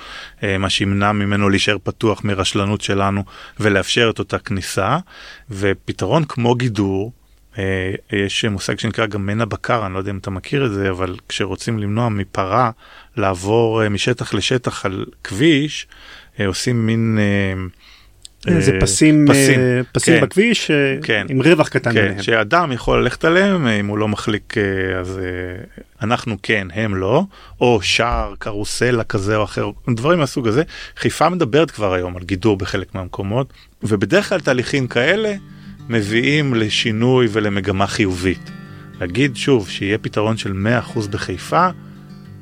מה שימנע ממנו להישאר פתוח מרשלנות שלנו, ולאפשר את אותה כניסה, ופתרון כמו גידור, יש מושג שנקרא גם מנע בקר, אני לא יודע אם אתה מכיר את זה, אבל כשרוצים למנוע מפרה, לעבור משטח לשטח על כביש, עושים מין... זה פסים, פסים, פסים כן, בכביש כן, עם רווח קטן. כן, מהם. שאדם יכול ללכת עליהם, אם הוא לא מחליק, אז אנחנו כן, הם לא, או שער, קרוסלה כזה או אחר, דברים מהסוג הזה. חיפה מדברת כבר היום על גידור בחלק מהמקומות, ובדרך כלל תהליכים כאלה, מביאים לשינוי ולמגמה חיובית. להגיד שוב שיהיה פתרון של מאה אחוז בחיפה,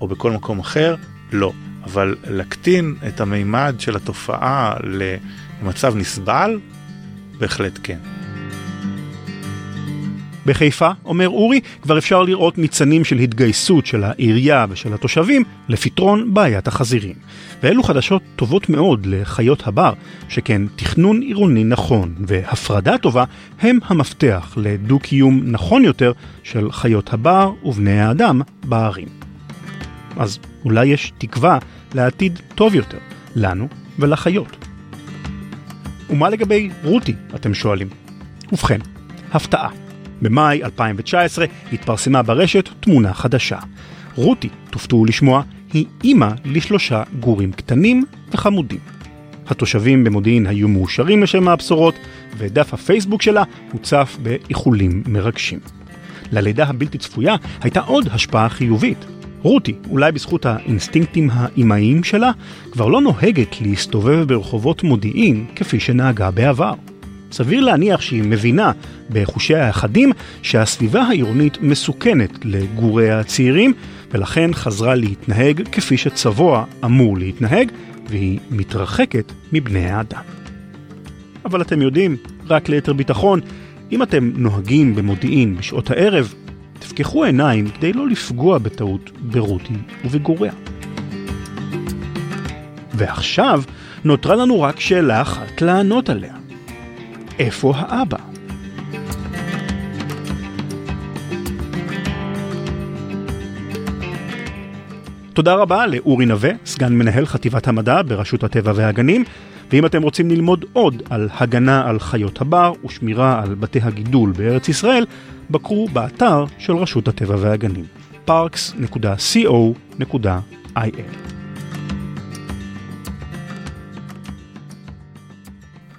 או בכל מקום אחר, לא. אבל להקטין את המימד של התופעה למצב נסבל, בהחלט כן. בחיפה, אומר אורי, כבר אפשר לראות ניצנים של התגייסות של העירייה ושל התושבים לפתרון בעיית החזירים. ואלו חדשות טובות מאוד לחיות הבר, שכן תכנון עירוני נכון והפרדה טובה הם המפתח לדו-קיום נכון יותר של חיות הבר ובני האדם בערים. אז אולי יש תקווה לעתיד טוב יותר, לנו ולחיות. ומה לגבי רותי, אתם שואלים? ובכן, הפתעה. במאי אלפיים תשע עשרה התפרסמה ברשת תמונה חדשה. רותי, תופתעו לשמוע, היא אימא לשלושה גורים קטנים וחמודים. התושבים במודיעין היו מאושרים לשם הבשורות, ודף הפייסבוק שלה הוצף באיחולים מרגשים. ללידה הבלתי צפויה הייתה עוד השפעה חיובית. רותי, אולי בזכות האינסטינקטים האימהיים שלה, כבר לא נוהגת להסתובב ברחובות מודיעין כפי שנהגה בעבר. סביר להניח שהיא מבינה בחושי האחדים שהסביבה העירונית מסוכנת לגורי הצעירים, ולכן חזרה להתנהג כפי שצבוע אמור להתנהג, והיא מתרחקת מבני האדם. אבל אתם יודעים, רק ליתר ביטחון, אם אתם נוהגים במודיעין בשעות הערב, תפקחו עיניים כדי לא לפגוע בטעות ברותי ובגוריה. ועכשיו נותרה לנו רק שאלה אחת לענות עליה. איפה האבא? תודה רבה לאורי נווה, סגן מנהל חטיבת המדע ברשות הטבע והגנים, ואם אתם רוצים ללמוד עוד על הגנה על חיות הבר ושמירה על בתי הגידול בארץ ישראל, בקרו באתר של רשות הטבע והגנים, פארקס דוט סי או דוט איי אל.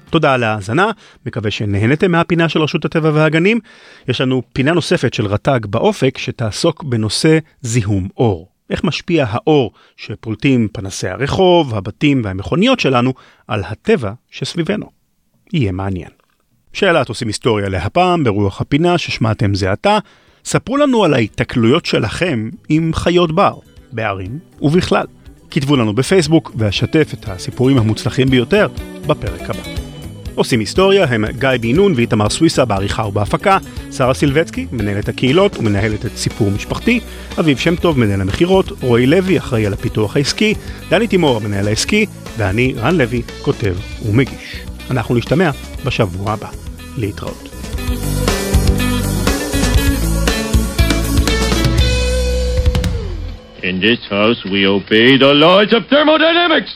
תודה על ההאזנה, מקווה שנהנתם מהפינה של רשות הטבע והגנים. יש לנו פינה נוספת של רט"ג באופק שתעסוק בנושא זיהום אור. איך משפיע האור שפולטים פנסי הרחוב, הבתים והמכוניות שלנו על הטבע שסביבנו? יהיה מעניין. שאלת עושים היסטוריה להפעם ברוח הפינה ששמעתם זה עתה. ספרו לנו על ההתקלויות שלכם עם חיות בר, בערים ובכלל. כתבו לנו בפייסבוק והשתף את הסיפורים המוצלחים ביותר בפרק הבא. עושים היסטוריה הם גיא בינון ואיתמר סוויסה בעריכה ובהפקה, שרה סילבצקי, מנהלת הקהילות ומנהלת את סיפור משפחתי, אביב שם טוב, מנהל המחירות, רועי לוי, אחראי על הפיתוח העסקי, דני תימור, המנהל העסקי, ואני, רן לוי, כותב ומגיש. אנחנו נשתמע בשבוע הבא. להתראות. In this house we obey the laws of thermodynamics.